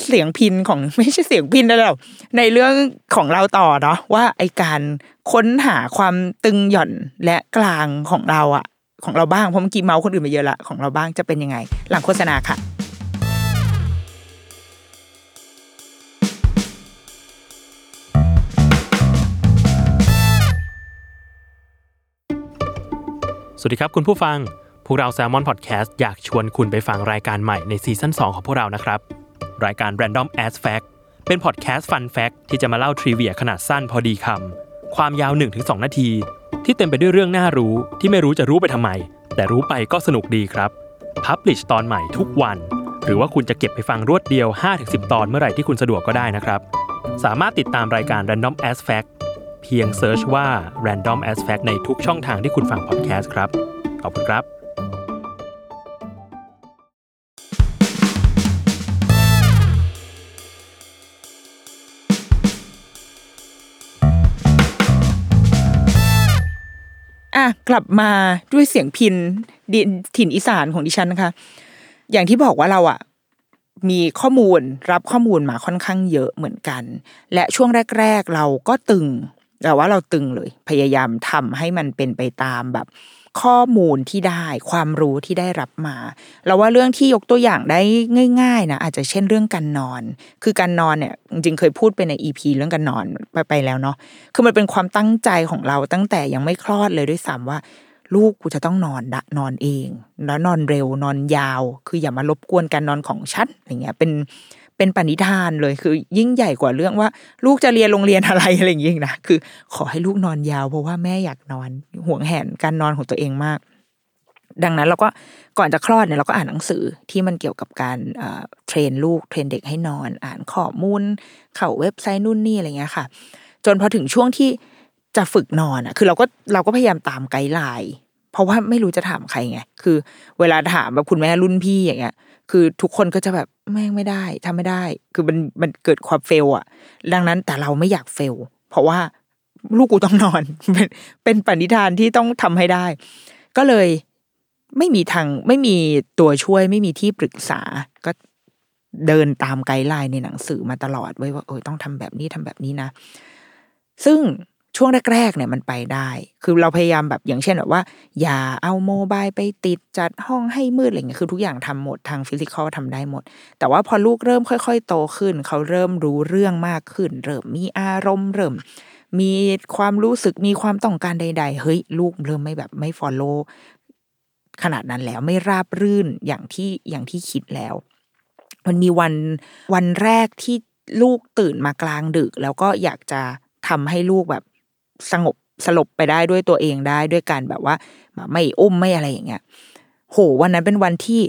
เสียงพินของไม่ใช่เสียงพินแล้วในเรื่องของเราต่อเนาะว่าไอการค้นหาความตึงหย่อนและกลางของเราอ่ะของเราบ้างเพราะเมื่อกี้เมาคนอื่นไปเยอะละของเราบ้างจะเป็นยังไงหลังโฆษณาค่ะสวัสดีครับคุณผู้ฟังพวกเรา Salmon Podcast อยากชวนคุณไปฟังรายการใหม่ในซีซั่นสองของพวกเรานะครับรายการ Random As Fact เป็น Podcast Fun Fact ที่จะมาเล่าทริเวียขนาดสั้นพอดีคำความยาว หนึ่งถึงสอง นาทีที่เต็มไปด้วยเรื่องน่ารู้ที่ไม่รู้จะรู้ไปทำไมแต่รู้ไปก็สนุกดีครับ Publish ตอนใหม่ทุกวันหรือว่าคุณจะเก็บไปฟังรวดเดียว ห้าถึงสิบ ตอนเมื่อไหร่ที่คุณสะดวกก็ได้นะครับสามารถติดตามรายการ Random As Factเพียงเซิร์ชว่า Random As Fact ในทุกช่องทางที่คุณฟังพอดแคสต์ครับขอบคุณครับอ่ะกลับมาด้วยเสียงพินดินถิ่นอีสานของดิฉันนะคะอย่างที่บอกว่าเราอ่ะมีข้อมูลรับข้อมูลมาค่อนข้างเยอะเหมือนกันและช่วงแรกๆเราก็ตึงแต่ว่าเราตึงเลยพยายามทำให้มันเป็นไปตามแบบข้อมูลที่ได้ความรู้ที่ได้รับมาเราว่าเรื่องที่ยกตัวอย่างได้ง่ายๆนะอาจจะเช่นเรื่องการนอนคือการนอนเนี่ยจริงๆเคยพูดไปใน อี พี เรื่องการนอนไปไปแล้วเนาะคือมันเป็นความตั้งใจของเราตั้งแต่ยังไม่คลอดเลยด้วยซ้ำว่าลูกกูจะต้องนอนดะนอนเองแล้วนอนเร็วนอนยาวคืออย่ามารบกวนการนอนของฉันอย่างเงี้ยเป็นเป็นปณิธานเลยคือยิ่งใหญ่กว่าเรื่องว่าลูกจะเรียนโรงเรียนอะไรอะไรอย่างเงี้ยนะคือขอให้ลูกนอนยาวเพราะว่าแม่อยากนอนห่วงแหนการนอนของตัวเองมากดังนั้นเราก็ก่อนจะคลอดเนี่ยเราก็อ่านหนังสือที่มันเกี่ยวกับการเอ่อเทรนลูกเทรนเด็กให้นอนอ่านข้อมูลเข้าเว็บไซต์นู่นนี่อะไรเงี้ยค่ะจนพอถึงช่วงที่จะฝึกนอนอ่ะคือเราก็เราก็พยายามตามไกด์ไลน์เพราะว่าไม่รู้จะถามใครไงคือเวลาถามแบบคุณแม่รุ่นพี่อย่างเงี้ยคือทุกคนก็จะแบบแม่งไม่ได้ทำไม่ได้คือมันมันเกิดความเฟลอ่ะดังนั้นแต่เราไม่อยากเฟลเพราะว่าลูกกูต้องนอนเป็นเป็นปณิธานที่ต้องทำให้ได้ก็เลยไม่มีทางไม่มีตัวช่วยไม่มีที่ปรึกษาก็เดินตามไกด์ไลน์ในหนังสือมาตลอดไว้ว่าเออต้องทำแบบนี้ทำแบบนี้นะซึ่งช่วงแรกๆเนี่ยมันไปได้คือเราพยายามแบบอย่างเช่นแบบว่าอย่าเอาโมบายไปติดจัดห้องให้มืดอะไรเงี้ยคือทุกอย่างทำหมดทางฟิสิกอลทำได้หมดแต่ว่าพอลูกเริ่มค่อยๆโตขึ้นเขาเริ่มรู้เรื่องมากขึ้นเริ่มมีอารมณ์เริ่มมีความรู้สึกมีความต้องการใดๆเฮ้ยลูกเริ่มไม่แบบไม่ฟอลโล่ ขนาดนั้นแล้วไม่ราบรื่นอย่างที่อย่างที่คิดแล้วมันมีวันวันแรกที่ลูกตื่นมากลางดึกแล้วก็อยากจะทำให้ลูกแบบสงบสลบไปได้ด้วยตัวเองได้ด้วยการแบบว่าไม่อุ้มไม่อะไรอย่างเงี้ยโหวันนั้นเป็นวันที่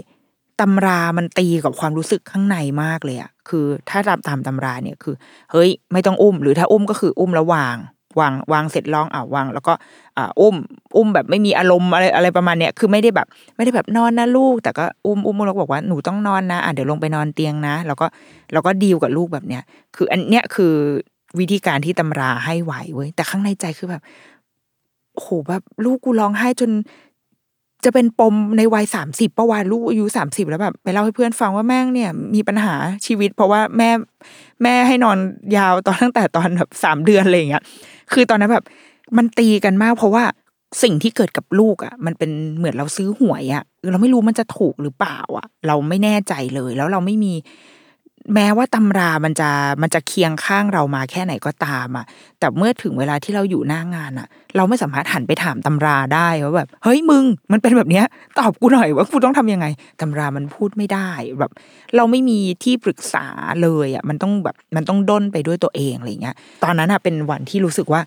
ตำรามันตีกับความรู้สึกข้างในมากเลยอะคือถ้าตามตามตำราเนี่ยคือเฮ้ยไม่ต้องอุ้มหรือถ้าอุ้มก็คืออุ้มแล้ววางวางวางเสร็จร้องอ่ะวางแล้วก็อ่าอุ้มอุ้มแบบไม่มีอารมณ์อะไรอะไรประมาณเนี้ยคือไม่ได้แบบไม่ได้แบบนอนนะลูกแต่ก็อุ้มอุ้มแล้วบอกว่าหนูต้องนอนนะอ่ะเดี๋ยวลงไปนอนเตียงนะแล้วก็แล้วก็ดีลกับลูกแบบเนี้ยคืออันเนี้ยคือวิธีการที่ตำราให้ไหวเว้ยแต่ข้างในใจคือแบบโหแบบลูกกูร้องไห้จนจะเป็นปมในวัยสามสิบป่ะวะลูกอายุสามสิบแล้วแบบไปเล่าให้เพื่อนฟังว่าแม่งเนี่ยมีปัญหาชีวิตเพราะว่าแม่แม่ให้นอนยาวตอนตั้งแต่ตอนแบบสามเดือนอะไรอย่างเงี้ยคือตอนนั้นแบบมันตีกันมากเพราะว่าสิ่งที่เกิดกับลูกอ่ะมันเป็นเหมือนเราซื้อหวยอ่ะเราไม่รู้มันจะถูกหรือเปล่าอ่ะเราไม่แน่ใจเลยแล้วเราไม่มีแม้ว่าตำรามันจะมันจะเคียงข้างเรามาแค่ไหนก็ตามอ่ะแต่เมื่อถึงเวลาที่เราอยู่หน้างานอ่ะเราไม่สามารถหันไปถามตำราได้ว่าแบบเฮ้ยมึงมันเป็นแบบเนี้ยตอบกูหน่อยว่ากูต้องทำยังไงตำรามันพูดไม่ได้แบบเราไม่มีที่ปรึกษาเลยอ่ะมันต้องแบบมันต้องด้นไปด้วยตัวเองอะไรเงี้ยตอนนั้นอ่ะเป็นวันที่รู้สึกว่า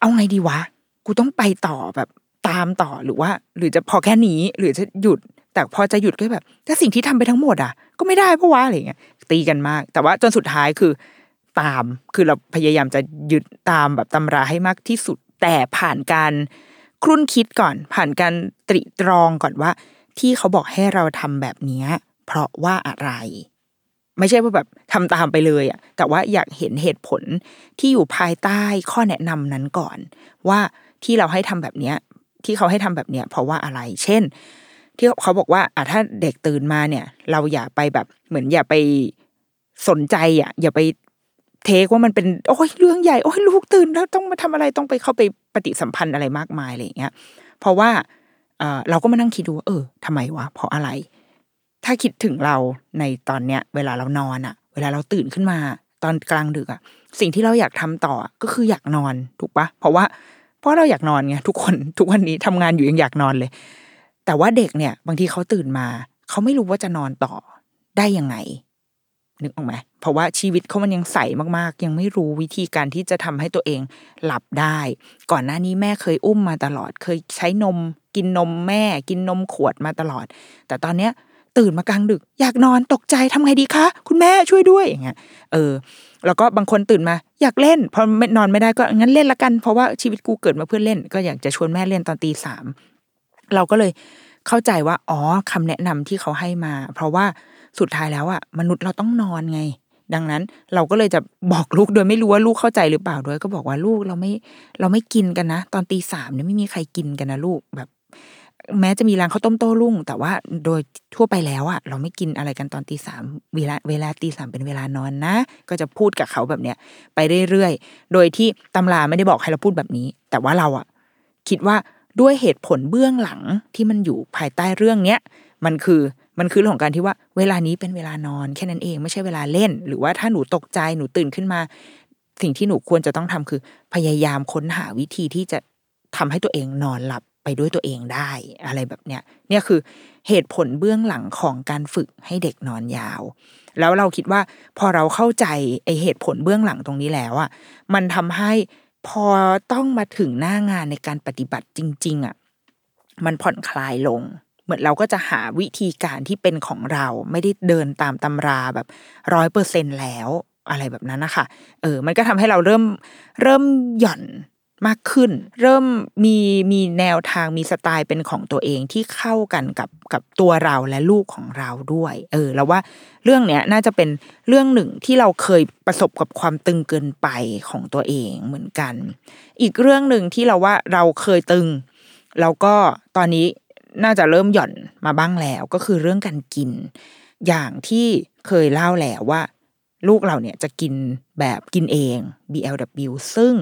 เอาไงดีวะกูต้องไปต่อแบบตามต่อหรือว่าหรือจะพอแค่นี้หรือจะหยุดแต่พอจะหยุดก็แบบถ้าสิ่งที่ทำไปทั้งหมดอ่ะก็ไม่ได้เพราะว่าอะไรเงี้ยตีกันมากแต่ว่าจนสุดท้ายคือตามคือเราพยายามจะยึดตามแบบตำราให้มากที่สุดแต่ผ่านการครุ่นคิดก่อนผ่านการตริตรองก่อนว่าที่เขาบอกให้เราทำแบบนี้เพราะว่าอะไรไม่ใช่ว่าแบบทำตามไปเลยอ่ะแต่ว่าอยากเห็นเหตุผลที่อยู่ภายใต้ข้อแนะนำนั้นก่อนว่าที่เราให้ทำแบบนี้ที่เขาให้ทำแบบนี้เพราะว่าอะไรเช่นที่เขาบอกว่าอ่ะถ้าเด็กตื่นมาเนี่ยเราอย่าไปแบบเหมือนอย่าไปสนใจอ่ะอย่าไปเทคว่ามันเป็นโอ้ยเรื่องใหญ่โอ้ยลูกตื่นแล้วต้องมาทำอะไรต้องไปเข้าไปปฏิสัมพันธ์อะไรมากมายอะไรอย่างเงี้ยเพราะว่าเออเราก็มานั่งคิดดูว่าเออทำไมวะเพราะอะไรถ้าคิดถึงเราในตอนเนี้ยเวลาเรานอนอ่ะเวลาเราตื่นขึ้นมาตอนกลางดึกอ่ะสิ่งที่เราอยากทำต่อก็คืออยากนอนถูกปะเพราะว่าเพราะเราอยากนอนไงทุกคนทุกวันนี้ทำงานอยู่ยังอยากนอนเลยแต่ว่าเด็กเนี่ยบางทีเขาตื่นมาเขาไม่รู้ว่าจะนอนต่อได้ยังไงนึกออกไหมเพราะว่าชีวิตเขามันยังใสมากๆยังไม่รู้วิธีการที่จะทำให้ตัวเองหลับได้ก่อนหน้านี้แม่เคยอุ้มมาตลอดเคยใช้นมกินนมแม่กินนมขวดมาตลอดแต่ตอนเนี้ยตื่นมากลางดึกอยากนอนตกใจทำไงดีคะคุณแม่ช่วยด้วยอย่างเงี้ยเออแล้วก็บางคนตื่นมาอยากเล่นพอนอนไม่ได้ก็งั้นเล่นละกันเพราะว่าชีวิตกูเกิดมาเพื่อเล่นก็อยากจะชวนแม่เล่นตอนตีสามเราก็เลยเข้าใจว่าอ๋อคำแนะนำที่เขาให้มาเพราะว่าสุดท้ายแล้วอ่ะมนุษย์เราต้องนอนไงดังนั้นเราก็เลยจะบอกลูกโดยไม่รู้ว่าลูกเข้าใจหรือเปล่าด้วยก็บอกว่าลูกเราไม่เราไม่กินกันนะตอนตีสามเนี่ยไม่มีใครกินกันนะลูกแบบแม้จะมีร้านข้าวต้มโต้รุ่งแต่ว่าโดยทั่วไปแล้วอ่ะเราไม่กินอะไรกันตอนตีสามเวลาเวลาตีสามเป็นเวลานอนนะก็จะพูดกับเขาแบบเนี้ยไปเรื่อยๆโดยที่ตำราไม่ได้บอกให้เราพูดแบบนี้แต่ว่าเราอ่ะคิดว่าด้วยเหตุผลเบื้องหลังที่มันอยู่ภายใต้เรื่องเนี้ยมันคือมันคือเรื่องของการที่ว่าเวลานี้เป็นเวลานอนแค่นั้นเองไม่ใช่เวลาเล่นหรือว่าถ้าหนูตกใจหนูตื่นขึ้นมาสิ่งที่หนูควรจะต้องทำคือพยายามค้นหาวิธีที่จะทำให้ตัวเองนอนหลับไปด้วยตัวเองได้อะไรแบบเนี้ยเนี่ยคือเหตุผลเบื้องหลังของการฝึกให้เด็กนอนยาวแล้วเราคิดว่าพอเราเข้าใจไอเหตุผลเบื้องหลังตรงนี้แล้วอ่ะมันทำให้พอต้องมาถึงหน้างานในการปฏิบัติจริงๆอ่ะมันผ่อนคลายลงเหมือนเราก็จะหาวิธีการที่เป็นของเราไม่ได้เดินตามตำราแบบ ร้อยเปอร์เซ็นต์ แล้วอะไรแบบนั้นนะคะเออมันก็ทำให้เราเริ่มเริ่มหย่อนมากขึ้นเริ่มมีมีแนวทางมีสไตล์เป็นของตัวเองที่เข้ากันกับกับตัวเราและลูกของเราด้วยเออแล้วว่าเรื่องเนี้ยน่าจะเป็นเรื่องหนึ่งที่เราเคยประสบกับความตึงเกินไปของตัวเองเหมือนกันอีกเรื่องหนึ่งที่เราว่าเราเคยตึงแล้วก็ตอนนี้น่าจะเริ่มหย่อนมาบ้างแล้วก็คือเรื่องการกินอย่างที่เคยเล่าแล้วว่าลูกเราเนี่ยจะกินแบบกินเอง บี แอล ดับเบิลยู ซึ่ง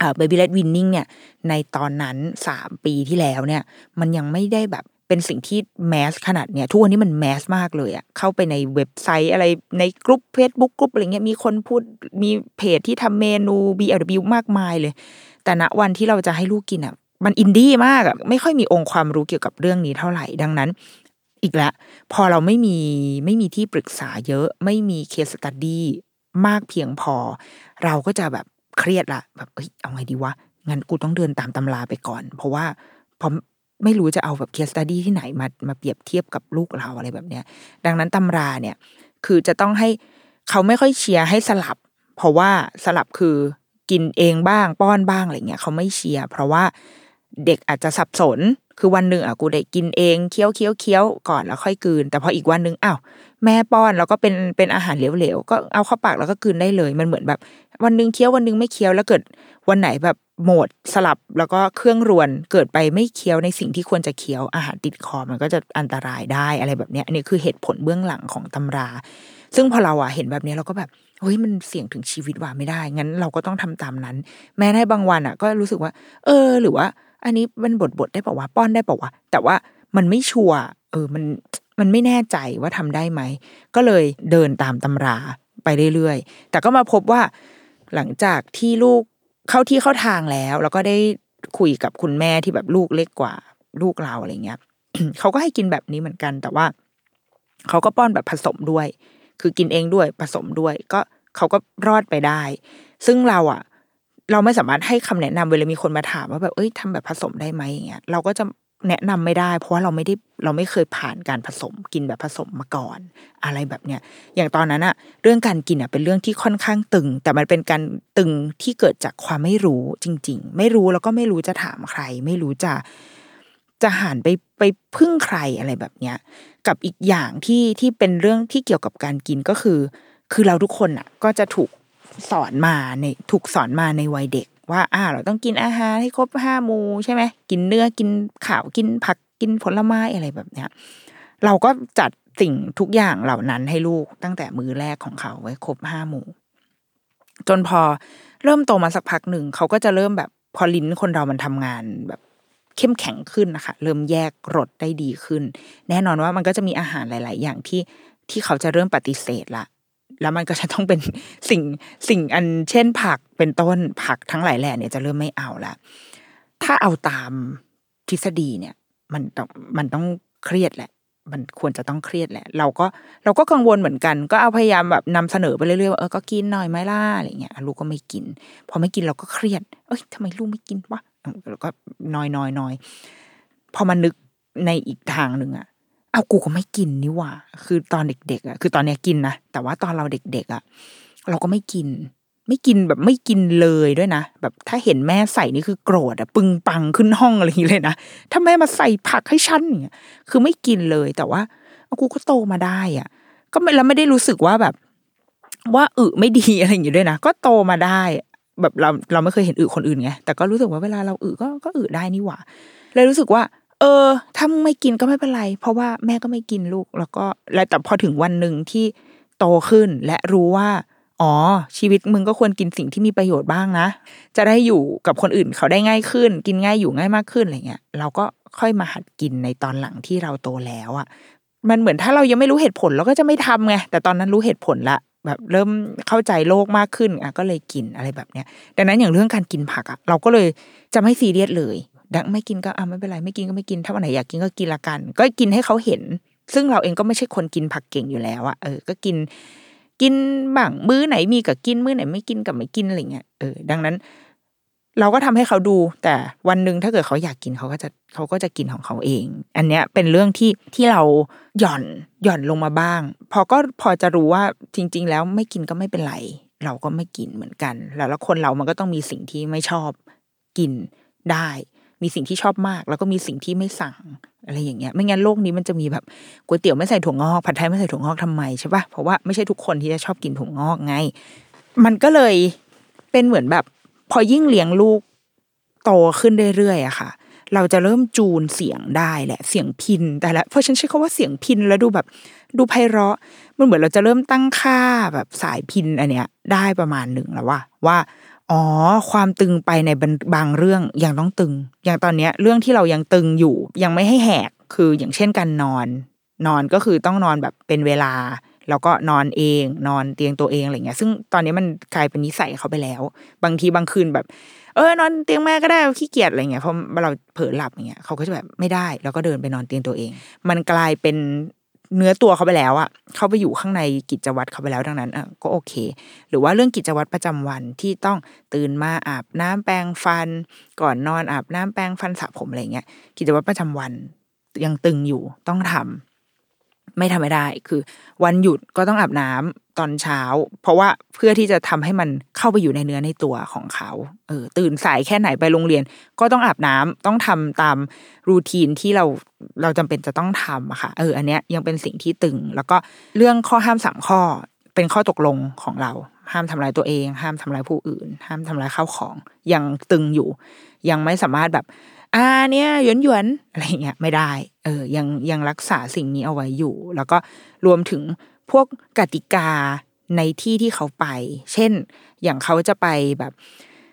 อ่า baby led weaning เนี่ยในตอนนั้นสามปีที่แล้วเนี่ยมันยังไม่ได้แบบเป็นสิ่งที่แมสขนาดเนี่ยทุกวันนี้มันแมสมากเลยอ่ะเข้าไปในเว็บไซต์อะไรในกลุ่ม Facebook กลุ่มอะไรเงี้ยมีคนพูดมีเพจที่ทำเมนู บี แอล ดับเบิลยู มากมายเลยแต่ณวันที่เราจะให้ลูกกินอ่ะ มันอินดี้มากอะไม่ค่อยมีองค์ความรู้เกี่ยวกับเรื่องนี้เท่าไหร่ดังนั้นอีกแล้วพอเราไม่มีไม่มีที่ปรึกษาเยอะไม่มีเคสสตัดดี้มากเพียงพอเราก็จะแบบเครียดละแบบเอ้ยเอาไงดีวะงั้นกูต้องเดินตามตำราไปก่อนเพราะว่าพอไม่รู้จะเอาแบบเคสสตัดดี้ที่ไหนมามาเปรียบเทียบกับลูกเราอะไรแบบเนี้ยดังนั้นตำราเนี่ยคือจะต้องให้เขาไม่ค่อยเชียร์ให้สลับเพราะว่าสลับคือกินเองบ้างป้อนบ้างอะไรเงี้ยเขาไม่เชียร์เพราะว่าเด็กอาจจะสับสนคือวันหนึ่งอ่ะกูได้กินเองเคี้ยวเคี้ยวเคี้ยวก่อนแล้วค่อยกลืนแต่พออีกวันหนึ่งอ้าวแม่ป้อนแล้วก็เป็นเป็นอาหารเหลวๆก็เอาเข้าปากแล้วก็กลืนได้เลยมันเหมือนแบบวันหนึ่งเคี้ยววันหนึ่งไม่เคี้ยวแล้วเกิดวันไหนแบบโหมดสลับแล้วก็เครื่องรวนเกิดไปไม่เคี้ยวในสิ่งที่ควรจะเคี้ยวอาหารติดคอมันก็จะอันตรายได้อะไรแบบเนี้ยอันนี้คือเหตุผลเบื้องหลังของตำราซึ่งพอเราอ่ะเห็นแบบนี้เราก็แบบเฮ้ยมันเสี่ยงถึงชีวิตว่าไม่ได้งั้นเราก็ต้องทำตามนั้นแม้ในบางวันอ่ะก็รู้สึกว่าเออหรือว่าอันนี้มันบดบดได้เปล่าวะป้อนได้เปล่าวะแต่ว่ามันไม่ชัวร์เออมันมันไม่แน่ใจว่าทำได้ไหมก็เลยเดินตามตำราไปเรื่อยๆแต่ก็มาพบว่าหลังจากที่ลูกเข้าที่เข้าทางแล้วแล้วก็ได้คุยกับคุณแม่ที่แบบลูกเล็กกว่าลูกเราอะไรเงี้ย เขาก็ให้กินแบบนี้เหมือนกันแต่ว่าเขาก็ป้อนแบบผสมด้วยคือกินเองด้วยผสมด้วยก็เขาก็รอดไปได้ซึ่งเราอ่ะเราไม่สามารถให้คำแนะนำเวลามีคนมาถามว่าแบบเอ้ยทำแบบผสมได้ไหมอย่างเงี้ยเราก็จะแนะนำไม่ได้เพราะว่าเราไม่ได้เราไม่เคยผ่านการผสมกินแบบผสมมาก่อนอะไรแบบเนี้ยอย่างตอนนั้นอะเรื่องการกินอะเป็นเรื่องที่ค่อนข้างตึงแต่มันเป็นการตึงที่เกิดจากความไม่รู้จริงๆไม่รู้แล้วก็ไม่รู้จะถามใครไม่รู้จะจะหันไปไปพึ่งใครอะไรแบบเนี้ยกับอีกอย่างที่ที่เป็นเรื่องที่เกี่ยวกับการกินก็คือคือเราทุกคนอะก็จะถูกสอนมาในถูกสอนมาในวัยเด็กว่าอ่าเราต้องกินอาหารให้ครบห้าหมู่ใช่ไหมกินเนื้อกินข้าวกินผักกินผลไม้อะไรแบบเนี้ยเราก็จัดสิ่งทุกอย่างเหล่านั้นให้ลูกตั้งแต่มื้อแรกของเขาไว้ครบห้าหมู่จนพอเริ่มโตมาสักพักหนึ่งเขาก็จะเริ่มแบบพอลิ้นคนเรามันทำงานแบบเข้มแข็งขึ้นนะคะเริ่มแยกรสได้ดีขึ้นแน่นอนว่ามันก็จะมีอาหารหลายๆอย่างที่ที่เขาจะเริ่มปฏิเสธละแล้วมันก็จะต้องเป็นสิ่งสิ่งอันเช่นผักเป็นต้นผักทั้งหลายแหล่เนี่ยจะเริ่มไม่เอาละถ้าเอาตามทฤษฎีเนี่ยมันต้องมันต้องเครียดแหละมันควรจะต้องเครียดแหละเราก็เราก็กังวลเหมือนกันก็เอาพยายามแบบนำเสนอไปเรื่อยๆว่าเออก็กินหน่อยไหมล่ะอะไรเงี้ยลูกก็ไม่กินพอไม่กินเราก็เครียดเอ้ยทำไมลูกไม่กินวะแล้วก็นอยนอยนอยพอมานึกในอีกทางหนึ่งอะเอากูก็ไม่กินนี่หว่าคือตอนเด็กๆอ่ะคือตอนเนี้ยกินนะแต่ว่าตอนเราเด็กๆอ่ะเราก็ไม่กินไม่กินแบบไม่กินเลยด้วยนะแบบถ้าเห็นแม่ใส่นี่คือโกรธอ่ะปึงปังขึ้นห้องอะไรอย่างเงี้ยเลยนะถ้าแม่มาใส่ผักให้ฉันเนี่ยคือไม่กินเลยแต่ว่าเอากูก็โตมาได้อ่ะก็ไม่แล้วไม่ได้รู้สึกว่าแบบว่าอึไม่ดีอะไรอย่างเงี้ยด้วยนะก็โตมาได้แบบเราเราไม่เคยเห็นอึคนอื่นไงแต่ก็รู้สึกว่าเวลาเราอึก็ก็อึได้นี่หว่าเลยรู้สึกว่าเออถ้าไม่กินก็ไม่เป็นไรเพราะว่าแม่ก็ไม่กินลูกแล้วก็แล้วแต่พอถึงวันหนึ่งที่โตขึ้นและรู้ว่าอ๋อชีวิตมึงก็ควรกินสิ่งที่มีประโยชน์บ้างนะจะได้อยู่กับคนอื่นเขาได้ง่ายขึ้นกินง่ายอยู่ง่ายมากขึ้นอะไรเงี้ยเราก็ค่อยมาหัดกินในตอนหลังที่เราโตแล้วอ่ะมันเหมือนถ้าเรายังไม่รู้เหตุผลเราก็จะไม่ทำไงแต่ตอนนั้นรู้เหตุผลละแบบเริ่มเข้าใจโลกมากขึ้นอ่ะก็เลยกินอะไรแบบเนี้ยดังนั้นอย่างเรื่องการกินผักอ่ะเราก็เลยจะไม่ซีเรียสเลยดังไม่กินก็อ่ะไม่เป็นไรไม่กินก็ไม่กินถ้าวันไหนอยากกินก็กินละกันก็กินให้เขาเห็นซึ่งเราเองก็ไม่ใช่คนกินผักเก่งอยู่แล้วอ่ะเออก็กินกินบ้างมื้อไหนมีก็กินมื้อไหนไม่กินก็ไม่กินอะไรเงี้ยเออดังนั้นเราก็ทำให้เขาดูแต่วันนึงถ้าเกิดเขาอยากกินเขาก็จะเขาก็จะกินของเขาเองอันเนี้ยเป็นเรื่องที่ที่เราหย่อนหย่อนลงมาบ้างพอก็พอจะรู้ว่าจริงๆแล้วไม่กินก็ไม่เป็นไรเราก็ไม่กินเหมือนกันแล้วแล้วคนเรามันก็ต้องมีสิ่งที่ไม่ชอบกินได้มีสิ่งที่ชอบมากแล้วก็มีสิ่งที่ไม่สั่งอะไรอย่างเงี้ยไม่งั้นโลกนี้มันจะมีแบบก๋วยเตี๋ยวไม่ใส่ถั่วงอกผัดไทยไม่ใส่ถั่วงอกทำไมใช่ป่ะเพราะว่าไม่ใช่ทุกคนที่จะชอบกินถั่วงอกไงมันก็เลยเป็นเหมือนแบบพอยิ่งเลี้ยงลูกโตขึ้นเรื่อยๆอะค่ะเราจะเริ่มจูนเสียงได้แหละเสียงพินแต่ละเพราะฉันใช้คำว่าเสียงพินแล้วดูแบบดูไพเราะมันเหมือนเราจะเริ่มตั้งค่าแบบสายพินอันเนี้ยได้ประมาณหนึ่งแล้วว่าว่าอ๋อความตึงไปในบางเรื่องยังต้องตึงอย่างตอนเนี้ยเรื่องที่เรายังตึงอยู่ยังไม่ให้แหกคืออย่างเช่นการนอนนอนก็คือต้องนอนแบบเป็นเวลา แล้วก็นอนเองนอนเตียงตัวเองอะไรเงี้ยซึ่งตอนนี้มันกลายเป็นนิสัยเขาไปแล้วบางทีบางคืนแบบเออนอนเตียงแม่ก็ได้ขี้เกียจอะไรเงี้ยเพราะเราเผลอหลับอย่างเงี้ยเขาก็จะแบบไม่ได้แล้วก็เดินไปนอนเตียงตัวเองมันกลายเป็นเนื้อตัวเขาไปแล้วอะเขาไปอยู่ข้างในกิจวัตรเขาไปแล้วดังนั้นก็โอเคหรือว่าเรื่องกิจวัตรประจำวันที่ต้องตื่นมาอาบน้ำแปรงฟันก่อนนอนอาบน้ำแปรงฟันสระผมอะไรเงี้ยกิจวัตรประจำวันยังตึงอยู่ต้องทำไม่ทำไม่ได้คือวันหยุดก็ต้องอาบน้ำตอนเช้าเพราะว่าเพื่อที่จะทำให้มันเข้าไปอยู่ในเนื้อในตัวของเขาเออตื่นสายแค่ไหนไปโรงเรียนก็ต้องอาบน้ำต้องทำตามรูทีนที่เราเราจำเป็นจะต้องทำอะค่ะเอออันเนี้ยยังเป็นสิ่งที่ตึงแล้วก็เรื่องข้อห้ามสามข้อเป็นข้อตกลงของเราห้ามทำร้ายตัวเองห้ามทำร้ายผู้อื่นห้ามทำร้ายข้าวของยังตึงอยู่ยังไม่สามารถแบบอ่าเนี่ยหยวนหยวนอะไรเงี้ยไม่ได้เออยังยังรักษาสิ่งนี้เอาไว้อยู่แล้วก็รวมถึงพวกกติกาในที่ที่เขาไปเช่นอย่างเขาจะไปแบบ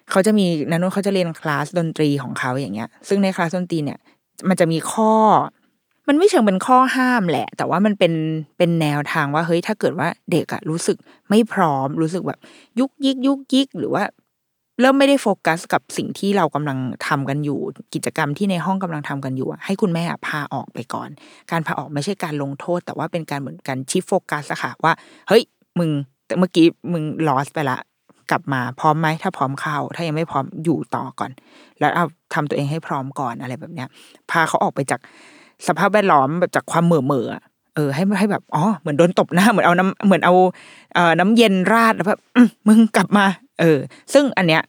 เขาจะมีนันนุเขาจะเรียนคลาสดนตรีของเขาอย่างเงี้ยซึ่งในคลาสดนตรีเนี่ยมันจะมีข้อมันไม่เชิงเป็นข้อห้ามแหละแต่ว่ามันเป็นเป็นแนวทางว่าเฮ้ยถ้าเกิดว่าเด็กอะรู้สึกไม่พร้อมรู้สึกแบบยุกยิกยุกยิกหรือว่าเริ่มไม่ได้โฟกัสกับสิ่งที่เรากำลังทำกันอยู่กิจกรรมที่ในห้องกำลังทำกันอยู่ให้คุณแม่พาออกไปก่อนการพาออกไม่ใช่การลงโทษแต่ว่าเป็นการเหมือนกันชี้โฟกัสอะค่ะว่าเฮ้ยมึงเมื่อกี้มึงลอสไปละกลับมาพร้อมไหมถ้าพร้อมเข้าถ้ายังไม่พร้อมอยู่ต่อก่อนแล้วเอาทำตัวเองให้พร้อมก่อนอะไรแบบเนี้ยพาเขาออกไปจากสภาพแวดล้อมแบบจากความเหม่อเหม่อเออให้ให้แบบอ๋อเหมือนโดนตบหน้าเหมือนเอาน้ำเหมือนเอาเอ่อน้ำเย็นราดแล้วแบบมึงกลับมาเออซึ่งอันเนี้ย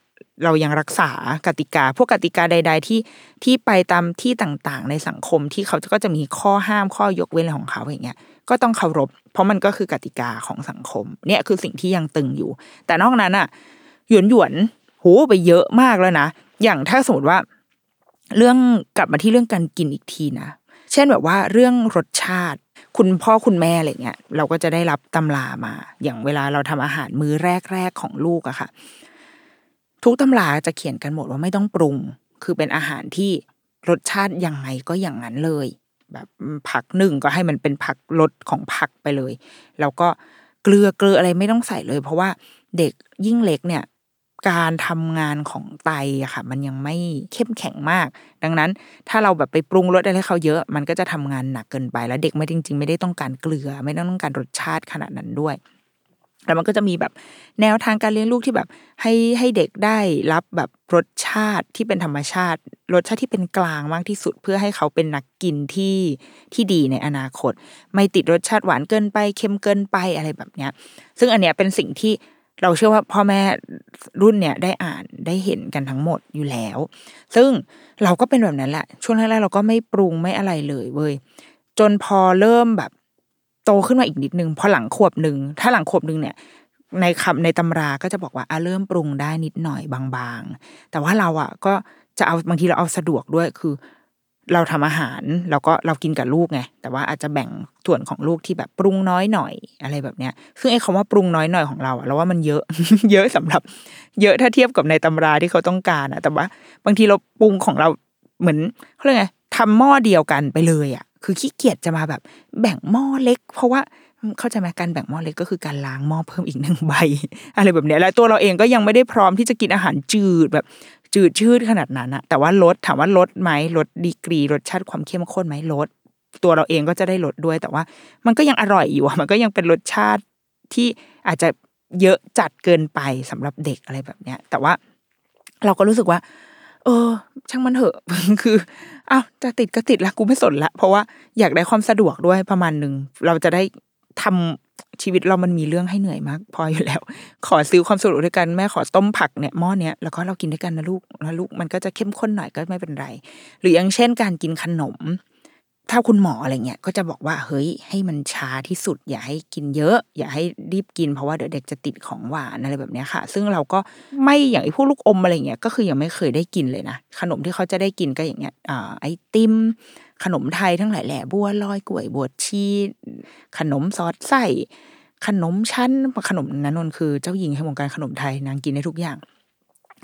เรายังรักษากติกาพวกกติกาใดๆที่ที่ไปตามที่ต่างๆในสังคมที่เขาก็จะมีข้อห้ามข้อยกเว้นของเขาอย่างเงี้ยก็ต้องเคารพเพราะมันก็คือกติกาของสังคมเนี่ยคือสิ่งที่ยังตึงอยู่แต่นอกนั้นอ่ะหยวนหยวนโหไปเยอะมากแล้วนะอย่างถ้าสมมติว่าเรื่องกลับมาที่เรื่องการกินอีกทีนะเช่นแบบว่าเรื่องรสชาติคุณพ่อคุณแม่อะไรเงี้ยเราก็จะได้รับตำรามาอย่างเวลาเราทำอาหารมื้อแรกๆของลูกอะค่ะทุกตำราจะเขียนกันหมดว่าไม่ต้องปรุงคือเป็นอาหารที่รสชาติยังไงก็อย่างนั้นเลยแบบผักนึ่งก็ให้มันเป็นผักรสของผักไปเลยแล้วก็เกลือเกลืออะไรไม่ต้องใส่เลยเพราะว่าเด็กยิ่งเล็กเนี่ยการทำงานของไตอะค่ะมันยังไม่เข้มแข็งมากดังนั้นถ้าเราแบบไปปรุงรสอะไรให้เขาเยอะมันก็จะทำงานหนักเกินไปแล้วเด็กไม่จริงๆไม่ได้ต้องการเกลือไม่ต้องการรสชาติขนาดนั้นด้วยแล้วมันก็จะมีแบบแนวทางการเลี้ยงลูกที่แบบให้ให้เด็กได้รับแบบรสชาติที่เป็นธรรมชาติรสชาติที่เป็นกลางมากที่สุดเพื่อให้เขาเป็นนักกินที่ที่ดีในอนาคตไม่ติดรสชาติหวานเกินไปเค็มเกินไปอะไรแบบเนี้ยซึ่งอันเนี้ยเป็นสิ่งที่เราเชื่อว่าพ่อแม่รุ่นเนี้ยได้อ่านได้เห็นกันทั้งหมดอยู่แล้วซึ่งเราก็เป็นแบบนั้นแหละช่วงแรกๆเราก็ไม่ปรุงไม่อะไรเลยเว้ยจนพอเริ่มแบบโตขึ้นมาอีกนิดนึงพอหลังขวบหนึ่งถ้าหลังขวบหนึ่งเนี่ยในคำในตำราก็จะบอกว่าอ่ะเริ่มปรุงได้นิดหน่อยบางๆแต่ว่าเราอ่ะก็จะเอาบางทีเราเอาสะดวกด้วยคือเราทำอาหารเราก็เรากินกับลูกไงแต่ว่าอาจจะแบ่งส่วนของลูกที่แบบปรุงน้อยหน่อยอะไรแบบเนี้ยซึ่งไอ้คำว่าปรุงน้อยหน่อยของเราอ่ะเราว่ามันเยอะ เยอะสำหรับเยอะถ้าเทียบกับในตำราที่เขาต้องการอ่ะแต่ว่าบางทีเราปรุงของเราเหมือนเขาเรียกไงทำหม้อเดียวกันไปเลยอ่ะคือขี้เกียจจะมาแบบแบ่งหม้อเล็กเพราะว่าเข้าใจไหมการแบ่งหม้อเล็กก็คือการล้างหม้อเพิ่มอีกหนึ่งใบอะไรแบบเนี้ยแล้วตัวเราเองก็ยังไม่ได้พร้อมที่จะกินอาหารจืดแบบจืดชืดขนาดนั้นอะแต่ว่าลดถามว่าลดไหมลดดีกรีรสชาติความเข้มข้นไหมลดตัวเราเองก็จะได้ลดด้วยแต่ว่ามันก็ยังอร่อยอยู่มันก็ยังเป็นรสชาติที่อาจจะเยอะจัดเกินไปสำหรับเด็กอะไรแบบเนี้ยแต่ว่าเราก็รู้สึกว่าเออช่างมันเถอะ คืออ้าวจะติดก็ติดละกูไม่สนละเพราะว่าอยากได้ความสะดวกด้วยประมาณนึงเราจะได้ทำชีวิตเรามันมีเรื่องให้เหนื่อยมากพออยู่แล้วขอซื้อความสะดวกด้วยกันแม่ขอต้มผักเนี่ยหม้อเนี้ยแล้วก็เรากินด้วยกันนะลูกนะลูกมันก็จะเข้มข้นหน่อยก็ไม่เป็นไรหรืออย่างเช่นการกินขนมถ้าคุณหมออะไรเงี้ยก็จะบอกว่าเฮ้ยให้มันช้าที่สุดอย่าให้กินเยอะอย่าให้รีบกินเพราะว่าเดี๋ยวเด็กจะติดของหวานอะไรแบบเนี้ยค่ะซึ่งเราก็ไม่อย่างไอ้พวกลูกอมอะไรเงี้ยก็คือยังไม่เคยได้กินเลยนะขนมที่เขาจะได้กินก็อย่างเงี้ยอ่าไอติมขนมไทยทั้งหลายแหล่บัวลอยกล้วยบวชชีขนมซอสไส้ขนมชั้นขนมนั้นนนคือเจ้าหญิงแห่งวงการขนมไทยนางกินได้ทุกอย่าง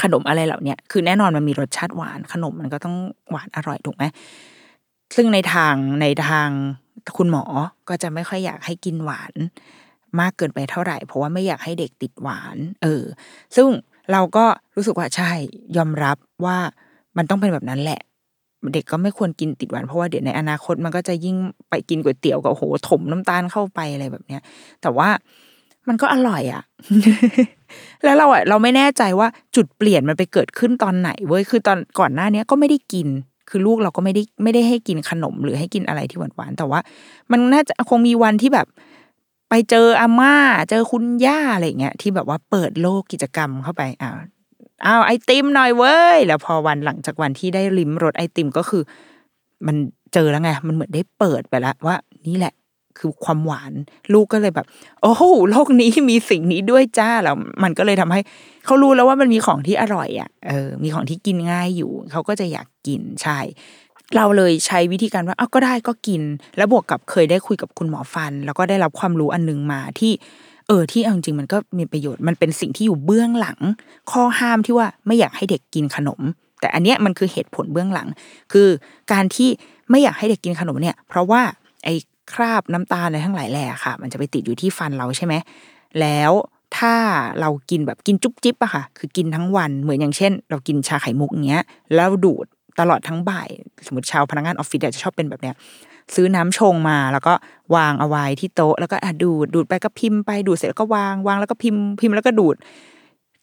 ขนมอะไรเหล่าเนี้ยคือแน่นอนมันมีรสชาติหวานขนมมันก็ต้องหวานอร่อยถูกมั้ยซึ่งในทางในทางคุณหมอก็จะไม่ค่อยอยากให้กินหวาน มากเกินไปเท่าไหร่เพราะว่าไม่อยากให้เด็กติดหวานเออซึ่งเราก็รู้สึกว่าใช่ยอมรับว่ามันต้องเป็นแบบนั้นแหละเด็กก็ไม่ควรกินติดหวานเพราะว่าเดี๋ยวในอนาคตมันก็จะยิ่งไปกินก๋วยเตี๋ยวกับโหถมน้ำตาลเข้าไปอะไรแบบเนี้ยแต่ว่ามันก็อร่อยอ่ะ แล้วเราอ่ะเราไม่แน่ใจว่าจุดเปลี่ยนมันไปเกิดขึ้นตอนไหนเว้ยคือตอนก่อนหน้านี้ก็ไม่ได้กินคือลูกเราก็ไม่ได้ไม่ได้ให้กินขนมหรือให้กินอะไรที่หวานๆแต่ว่ามันน่าจะคงมีวันที่แบบไปเจออาม่าเจอคุณย่าอะไรอย่างเงี้ยที่แบบว่าเปิดโลกกิจกรรมเข้าไปอ้าวอ้าวไอติมหน่อยเว้ยแล้วพอวันหลังจากวันที่ได้ลิ้มรสไอติมก็คือมันเจอแล้วไงมันเหมือนได้เปิดไปแล้วว่านี่แหละคือความหวานลูกก็เลยแบบโอ้โหโลกนี้มีสิ่งนี้ด้วยจ้าแล้วมันก็เลยทำให้เขารู้แล้วว่ามันมีของที่อร่อยอ่ะเออมีของที่กินง่ายอยู่เขาก็จะอยากกินใช่เราเลยใช้วิธีการว่าอ้าวก็ได้ก็กินแล้วบวกกับเคยได้คุยกับคุณหมอฟันแล้วก็ได้รับความรู้อันนึงมาที่เออที่จริงๆมันก็มีประโยชน์มันเป็นสิ่งที่อยู่เบื้องหลังข้อห้ามที่ว่าไม่อยากให้เด็กกินขนมแต่อันเนี้ยมันคือเหตุผลเบื้องหลังคือการที่ไม่อยากให้เด็กกินขนมเนี่ยเพราะว่าไอ้คราบน้ำตาลอะไรทั้งหลายแหละค่ะมันจะไปติดอยู่ที่ฟันเราใช่ไหมแล้วถ้าเรากินแบบกินจุ๊บจิ๊บอะค่ะคือกินทั้งวันเหมือนอย่างเช่นเรากินชาไข่มุกเงี้ยแล้วดูดตลอดทั้งบ่ายสมมติชาวพนักงานออฟฟิศจะชอบเป็นแบบเนี้ยซื้อน้ำชงมาแล้วก็วางเอาไว้ที่โต๊ะแล้วก็ดูดดูดไปก็พิมพ์ไปดูดเสร็จแล้วก็วางวางแล้วก็พิมพ์พิมพ์แล้วก็ดูด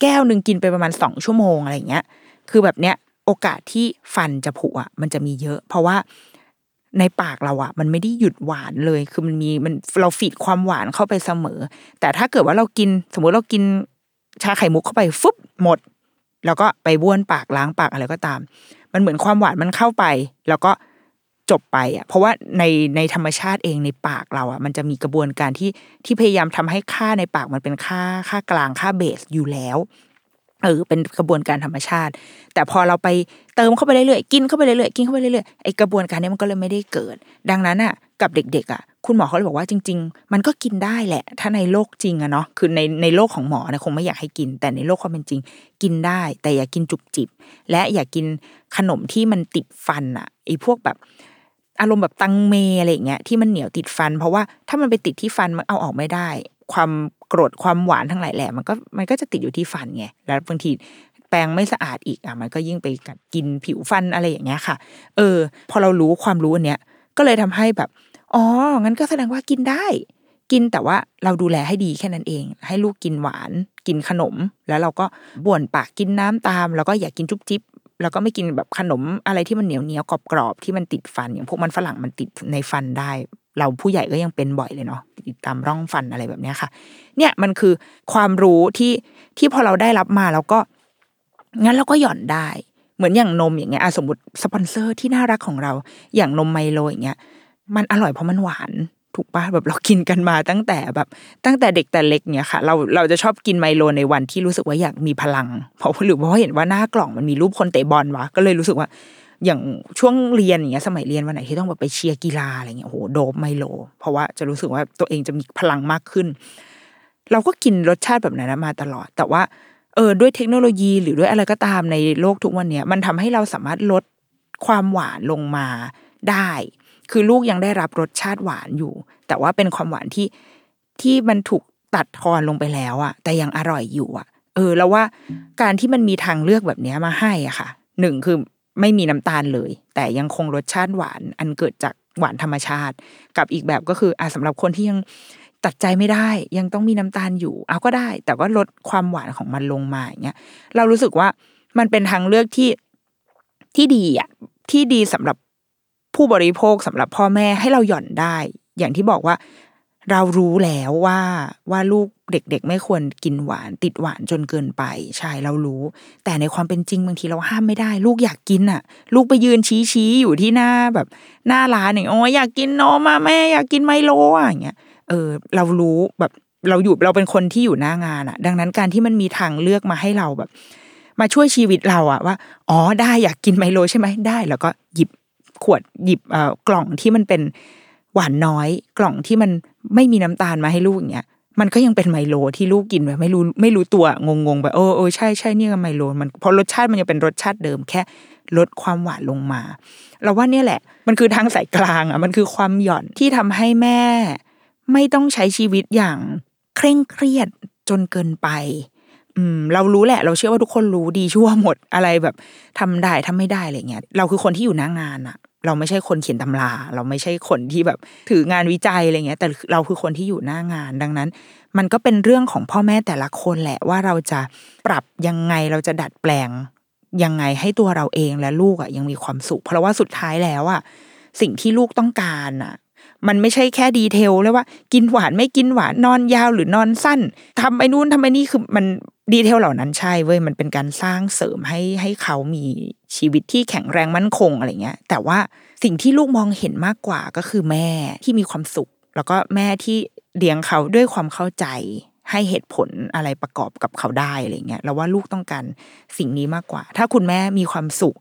แก้วนึงกินไปประมาณสองชั่วโมงอะไรอย่างเงี้ยคือแบบเนี้ยโอกาสที่ฟันจะผุอะมันจะมีเยอะเพราะว่าในปากเราอะมันไม่ได้หยุดหวานเลยคือมันมีมันเราฟีดความหวานเข้าไปเสมอแต่ถ้าเกิดว่าเรากินสมมติเรากินชาไข่มุกเข้าไปฟึบหมดแล้วก็ไปบ้วนปากล้างปากอะไรก็ตามมันเหมือนความหวานมันเข้าไปแล้วก็จบไปอ่ะเพราะว่าในในธรรมชาติเองในปากเราอ่ะมันจะมีกระบวนการที่ที่พยายามทำให้ค่าในปากมันเป็นค่าค่ากลางค่าเบสอยู่แล้วเออเป็นกระบวนการธรรมชาติแต่พอเราไปเติมเข้าไปเรื่อยๆกินเข้าไปเรื่อยๆกินเข้าไปเรื่อยๆไอกระบวนการนี้มันก็เลยไม่ได้เกิดดังนั้นอ่ะกับเด็กๆอ่ะคุณหมอเขาเลยบอกว่าจริงๆมันก็กินได้แหละถ้าในโลกจริงอ่ะเนาะคือในในโลกของหมอเนี่ยคงไม่อยากให้กินแต่ในโลกความเป็นจริงกินได้แต่อย่ากินจุบจิบและอย่ากินขนมที่มันติดฟันอ่ะไอพวกแบบอารมณ์แบบตังเมอะไรอย่างเงี้ยที่มันเหนียวติดฟันเพราะว่าถ้ามันไปติดที่ฟันมันเอาออกไม่ได้ความกรดความหวานทั้งหลายแหละมันก็มันก็จะติดอยู่ที่ฟันไงแล้วบางทีแปรงไม่สะอาดอีกอ่ะมันก็ยิ่งไปกัดกินผิวฟันอะไรอย่างเงี้ยค่ะเออพอเรารู้ความรู้อันเนี้ยก็เลยทำให้แบบอ๋องั้นก็แสดงว่ากินได้กินแต่ว่าเราดูแลให้ดีแค่นั้นเองให้ลูกกินหวานกินขนมแล้วเราก็บ้วนปากกินน้ำตามแล้วก็อย่ากินจุ๊บจิ๊บแล้วก็ไม่กินแบบขนมอะไรที่มันเหนียวเหนียวกรอบกรอบที่มันติดฟันอย่างพวกมันฝรั่งมันติดในฟันได้เราผู้ใหญ่ก็ยังเป็นบ่อยเลยเนาะติดตามร่องฟันอะไรแบบนี้ค่ะเนี่ยมันคือความรู้ที่ที่พอเราได้รับมาแล้วก็งั้นเราก็หย่อนได้เหมือนอย่างนมอย่างเงี้ยสมมติสปอนเซอร์ที่น่ารักของเราอย่างนมไมโลอย่างเงี้ยมันอร่อยเพราะมันหวานถูกป่ะแบบเรากินกันมาตั้งแต่แบบตั้งแต่เด็กแต่เล็กเนี่ยค่ะเราเราจะชอบกินไมโลในวันที่รู้สึกว่าอยากมีพลังเพราะหรือเพราะเห็นว่าหน้ากล่องมันมีรูปคนเตะบอลวะก็เลยรู้สึกว่าอย่างช่วงเรียนอย่างเงี้ยสมัยเรียนวันไหนที่ต้องแบบไปเชียร์กีฬาอะไรเงี้ยโหโดบไมโลเพราะว่าจะรู้สึกว่าตัวเองจะมีพลังมากขึ้นเราก็กินรสชาติแบบนั้นมาตลอดแต่ว่าเออด้วยเทคโนโลยีหรือด้วยอะไรก็ตามในโลกทุกวันเนี้ยมันทำให้เราสามารถลดความหวานลงมาได้คือลูกยังได้รับรสชาติหวานอยู่แต่ว่าเป็นความหวานที่ที่มันถูกตัดทอนลงไปแล้วอ่ะแต่ยังอร่อยอยู่อ่ะเออแล้วว่าการที่มันมีทางเลือกแบบนี้มาให้อ่ะค่ะหนึ่งคือไม่มีน้ำตาลเลยแต่ยังคงรสชาติหวานอันเกิดจากหวานธรรมชาติกับอีกแบบก็คืออ่ะสำหรับคนที่ยังตัดใจไม่ได้ยังต้องมีน้ำตาลอยู่เอาก็ได้แต่ว่าลดความหวานของมันลงมาอย่างเงี้ยเรารู้สึกว่ามันเป็นทางเลือกที่ที่ดีอ่ะที่ดีสำหรับผู้บริโภคสำหรับพ่อแม่ให้เราหย่อนได้อย่างที่บอกว่าเรารู้แล้วว่าว่าลูกเด็กๆไม่ควรกินหวานติดหวานจนเกินไปใช่เรารู้แต่ในความเป็นจริงบางทีเราห้ามไม่ได้ลูกอยากกินอ่ะลูกไปยืนชี้ๆอยู่ที่หน้าแบบหน้าร้านอย่างโอ้ยอยากกินนมแม่อยากกินไมโลอ่ะอย่างเงี้ยเออเรารู้แบบเราอยู่เราเป็นคนที่อยู่หน้างานอ่ะดังนั้นการที่มันมีทางเลือกมาให้เราแบบมาช่วยชีวิตเราอ่ะว่าอ๋อได้อยากกินไมโลใช่ไหมได้แล้วก็หยิบขวดหยิบเอ่อกล่องที่มันเป็นหวานน้อยกล่องที่มันไม่มีน้ำตาลมาให้ลูกอย่างเงี้ยมันก็ยังเป็นไมโลที่ลูกกินแบบไม่รู้ไม่รู้ตัวงงๆแบบโอ้โอ้ใช่ใช่เนี่ยไมโลมันพอรสชาติมันยังเป็นรสชาติเดิมแค่ลดความหวานลงมาเราว่าเนี่ยแหละมันคือทางสายกลางอ่ะมันคือความหย่อนที่ทำให้แม่ไม่ต้องใช้ชีวิตอย่าง เคร่งเครียดจนเกินไปอืมเรารู้แหละเราเชื่อว่าทุกคนรู้ดีชั่วหมดอะไรแบบทำได้ทำไม่ได้อะไรเงี้ยเราคือคนที่อยู่หน้างานอะเราไม่ใช่คนเขียนตำราเราไม่ใช่คนที่แบบถืองานวิจัยอะไรเงี้ยแต่เราคือคนที่อยู่หน้างานดังนั้นมันก็เป็นเรื่องของพ่อแม่แต่ละคนแหละว่าเราจะปรับยังไงเราจะดัดแปลงยังไงให้ตัวเราเองและลูกอ่ะยังมีความสุขเพราะว่าสุดท้ายแล้วอ่ะสิ่งที่ลูกต้องการอ่ะมันไม่ใช่แค่ดีเทลเลยว่ากินหวานไม่กินหวานนอนยาวหรือนอนสั้นทำไอ้นู่นทำไอ้นี่คือมันดีเทลเหล่านั้นใช่เว้ยมันเป็นการสร้างเสริมให้ให้เขามีชีวิตที่แข็งแรงมั่นคงอะไรเงี้ยแต่ว่าสิ่งที่ลูกมองเห็นมากกว่าก็คือแม่ที่มีความสุขแล้วก็แม่ที่เลี้ยงเขาด้วยความเข้าใจให้เหตุผลอะไรประกอบกับเขาได้อะไรเงี้ยเราว่าลูกต้องการสิ่งนี้มากกว่าถ้าคุณแม่มีความสุข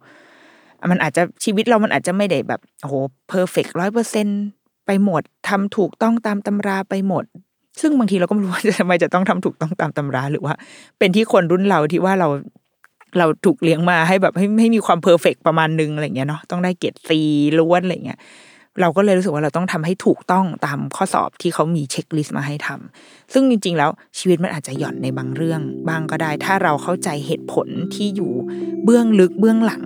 มันอาจจะชีวิตเรามันอาจจะไม่ได้แบบโอ้โหเพอร์เฟกต์ ร้อยเปอร์เซ็นต์ ไปหมดทำถูกต้องตามตำราไปหมดซึ่งบางทีเราก็ไม่รู้ว่าทำไมจะต้องทำถูกต้องตามตำราหรือว่าเป็นที่คนรุ่นเราที่ว่าเราเราถูกเลี้ยงมาให้แบบให้ให้มีความเพอร์เฟกต์ประมาณนึงอะไรเงี้ยเนาะต้องได้เกรดซีล้วนอะไรเงี้ยเราก็เลยรู้สึกว่าเราต้องทำให้ถูกต้องตามข้อสอบที่เขามีเช็คลิสต์มาให้ทำซึ่งจริงๆแล้วชีวิตมันอาจจะหย่อนในบางเรื่องบ้างก็ได้ถ้าเราเข้าใจเหตุผลที่อยู่เบื้องลึกเบื้องหลัง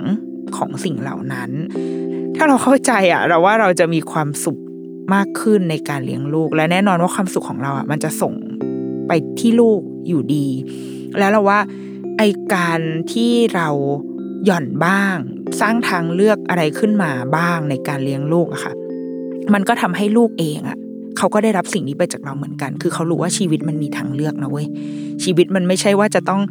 ของสิ่งเหล่านั้นถ้าเราเข้าใจอ่ะเราว่าเราจะมีความสุขมากขึ้นในการเลี้ยงลูกและแน่นอนว่าความสุขของเราอ่ะมันจะส่งไปที่ลูกอยู่ดีแล้วเราว่าไอการที่เราหย่อนบ้างสร้างทางเลือกอะไรขึ้นมาบ้างในการเลี้ยงลูกอะค่ะมันก็ทำให้ลูกเองอะเขาก็ได้รับสิ่งนี้ไปจากเราเหมือนกันคือเขารู้ว่าชีวิตมันมีทางเลือกนะเว้ยชีวิตมันไม่ใช่ว่าจะต้อง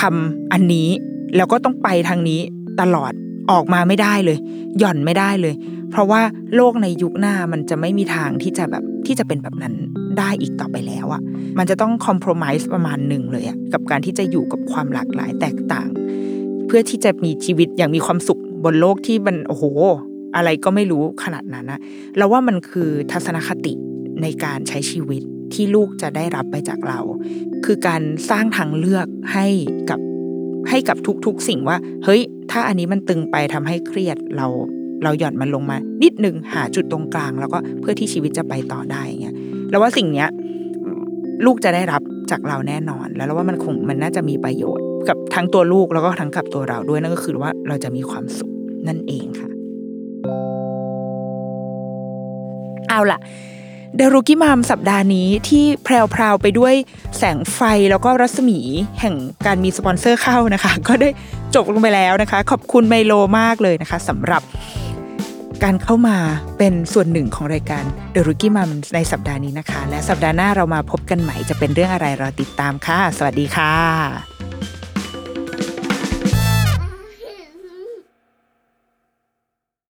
ทำอันนี้แล้วก็ต้องไปทางนี้ตลอดออกมาไม่ได้เลยหย่อนไม่ได้เลยเพราะว่าโลกในยุคหน้ามันจะไม่มีทางที่จะแบบที่จะเป็นแบบนั้นได้อีกต่อไปแล้วอะมันจะต้องคอมโพรไมซ์ประมาณหนึ่งเลยอะกับการที่จะอยู่กับความหลากหลายแตกต่างเพื่อที่จะมีชีวิตอย่างมีความสุขบนโลกที่มันโอ้โหอะไรก็ไม่รู้ขนาดนั้นนะเราว่ามันคือทัศนคติในการใช้ชีวิตที่ลูกจะได้รับไปจากเราคือการสร้างทางเลือกให้กับให้กับทุกๆสิ่งว่าเฮ้ยถ้าอันนี้มันตึงไปทำให้เครียดเราเราหย่อนมันลงมานิดนึงหาจุดตรงกลางแล้วก็เพื่อที่ชีวิตจะไปต่อได้เงี้ยแล้วว่าสิ่งเนี้ยลูกจะได้รับจากเราแน่นอนแล้วว่ามันคงมันน่าจะมีประโยชน์กับทั้งตัวลูกแล้วก็ทั้งกับตัวเราด้วยนั่นก็คือว่าเราจะมีความสุขนั่นเองค่ะเอาล่ะ The Rookie Mum สัปดาห์นี้ที่แพรวๆไปด้วยแสงไฟแล้วก็รัศมีแห่งการมีสปอนเซอร์เข้านะคะก็ได้จบลงไปแล้วนะคะขอบคุณไมโลมากเลยนะคะสำหรับการเข้ามาเป็นส่วนหนึ่งของรายการ The Rookie Mum ในสัปดาห์นี้นะคะและสัปดาห์หน้าเรามาพบกันใหม่จะเป็นเรื่องอะไรรอติดตามค่ะสวัสดีค่ะ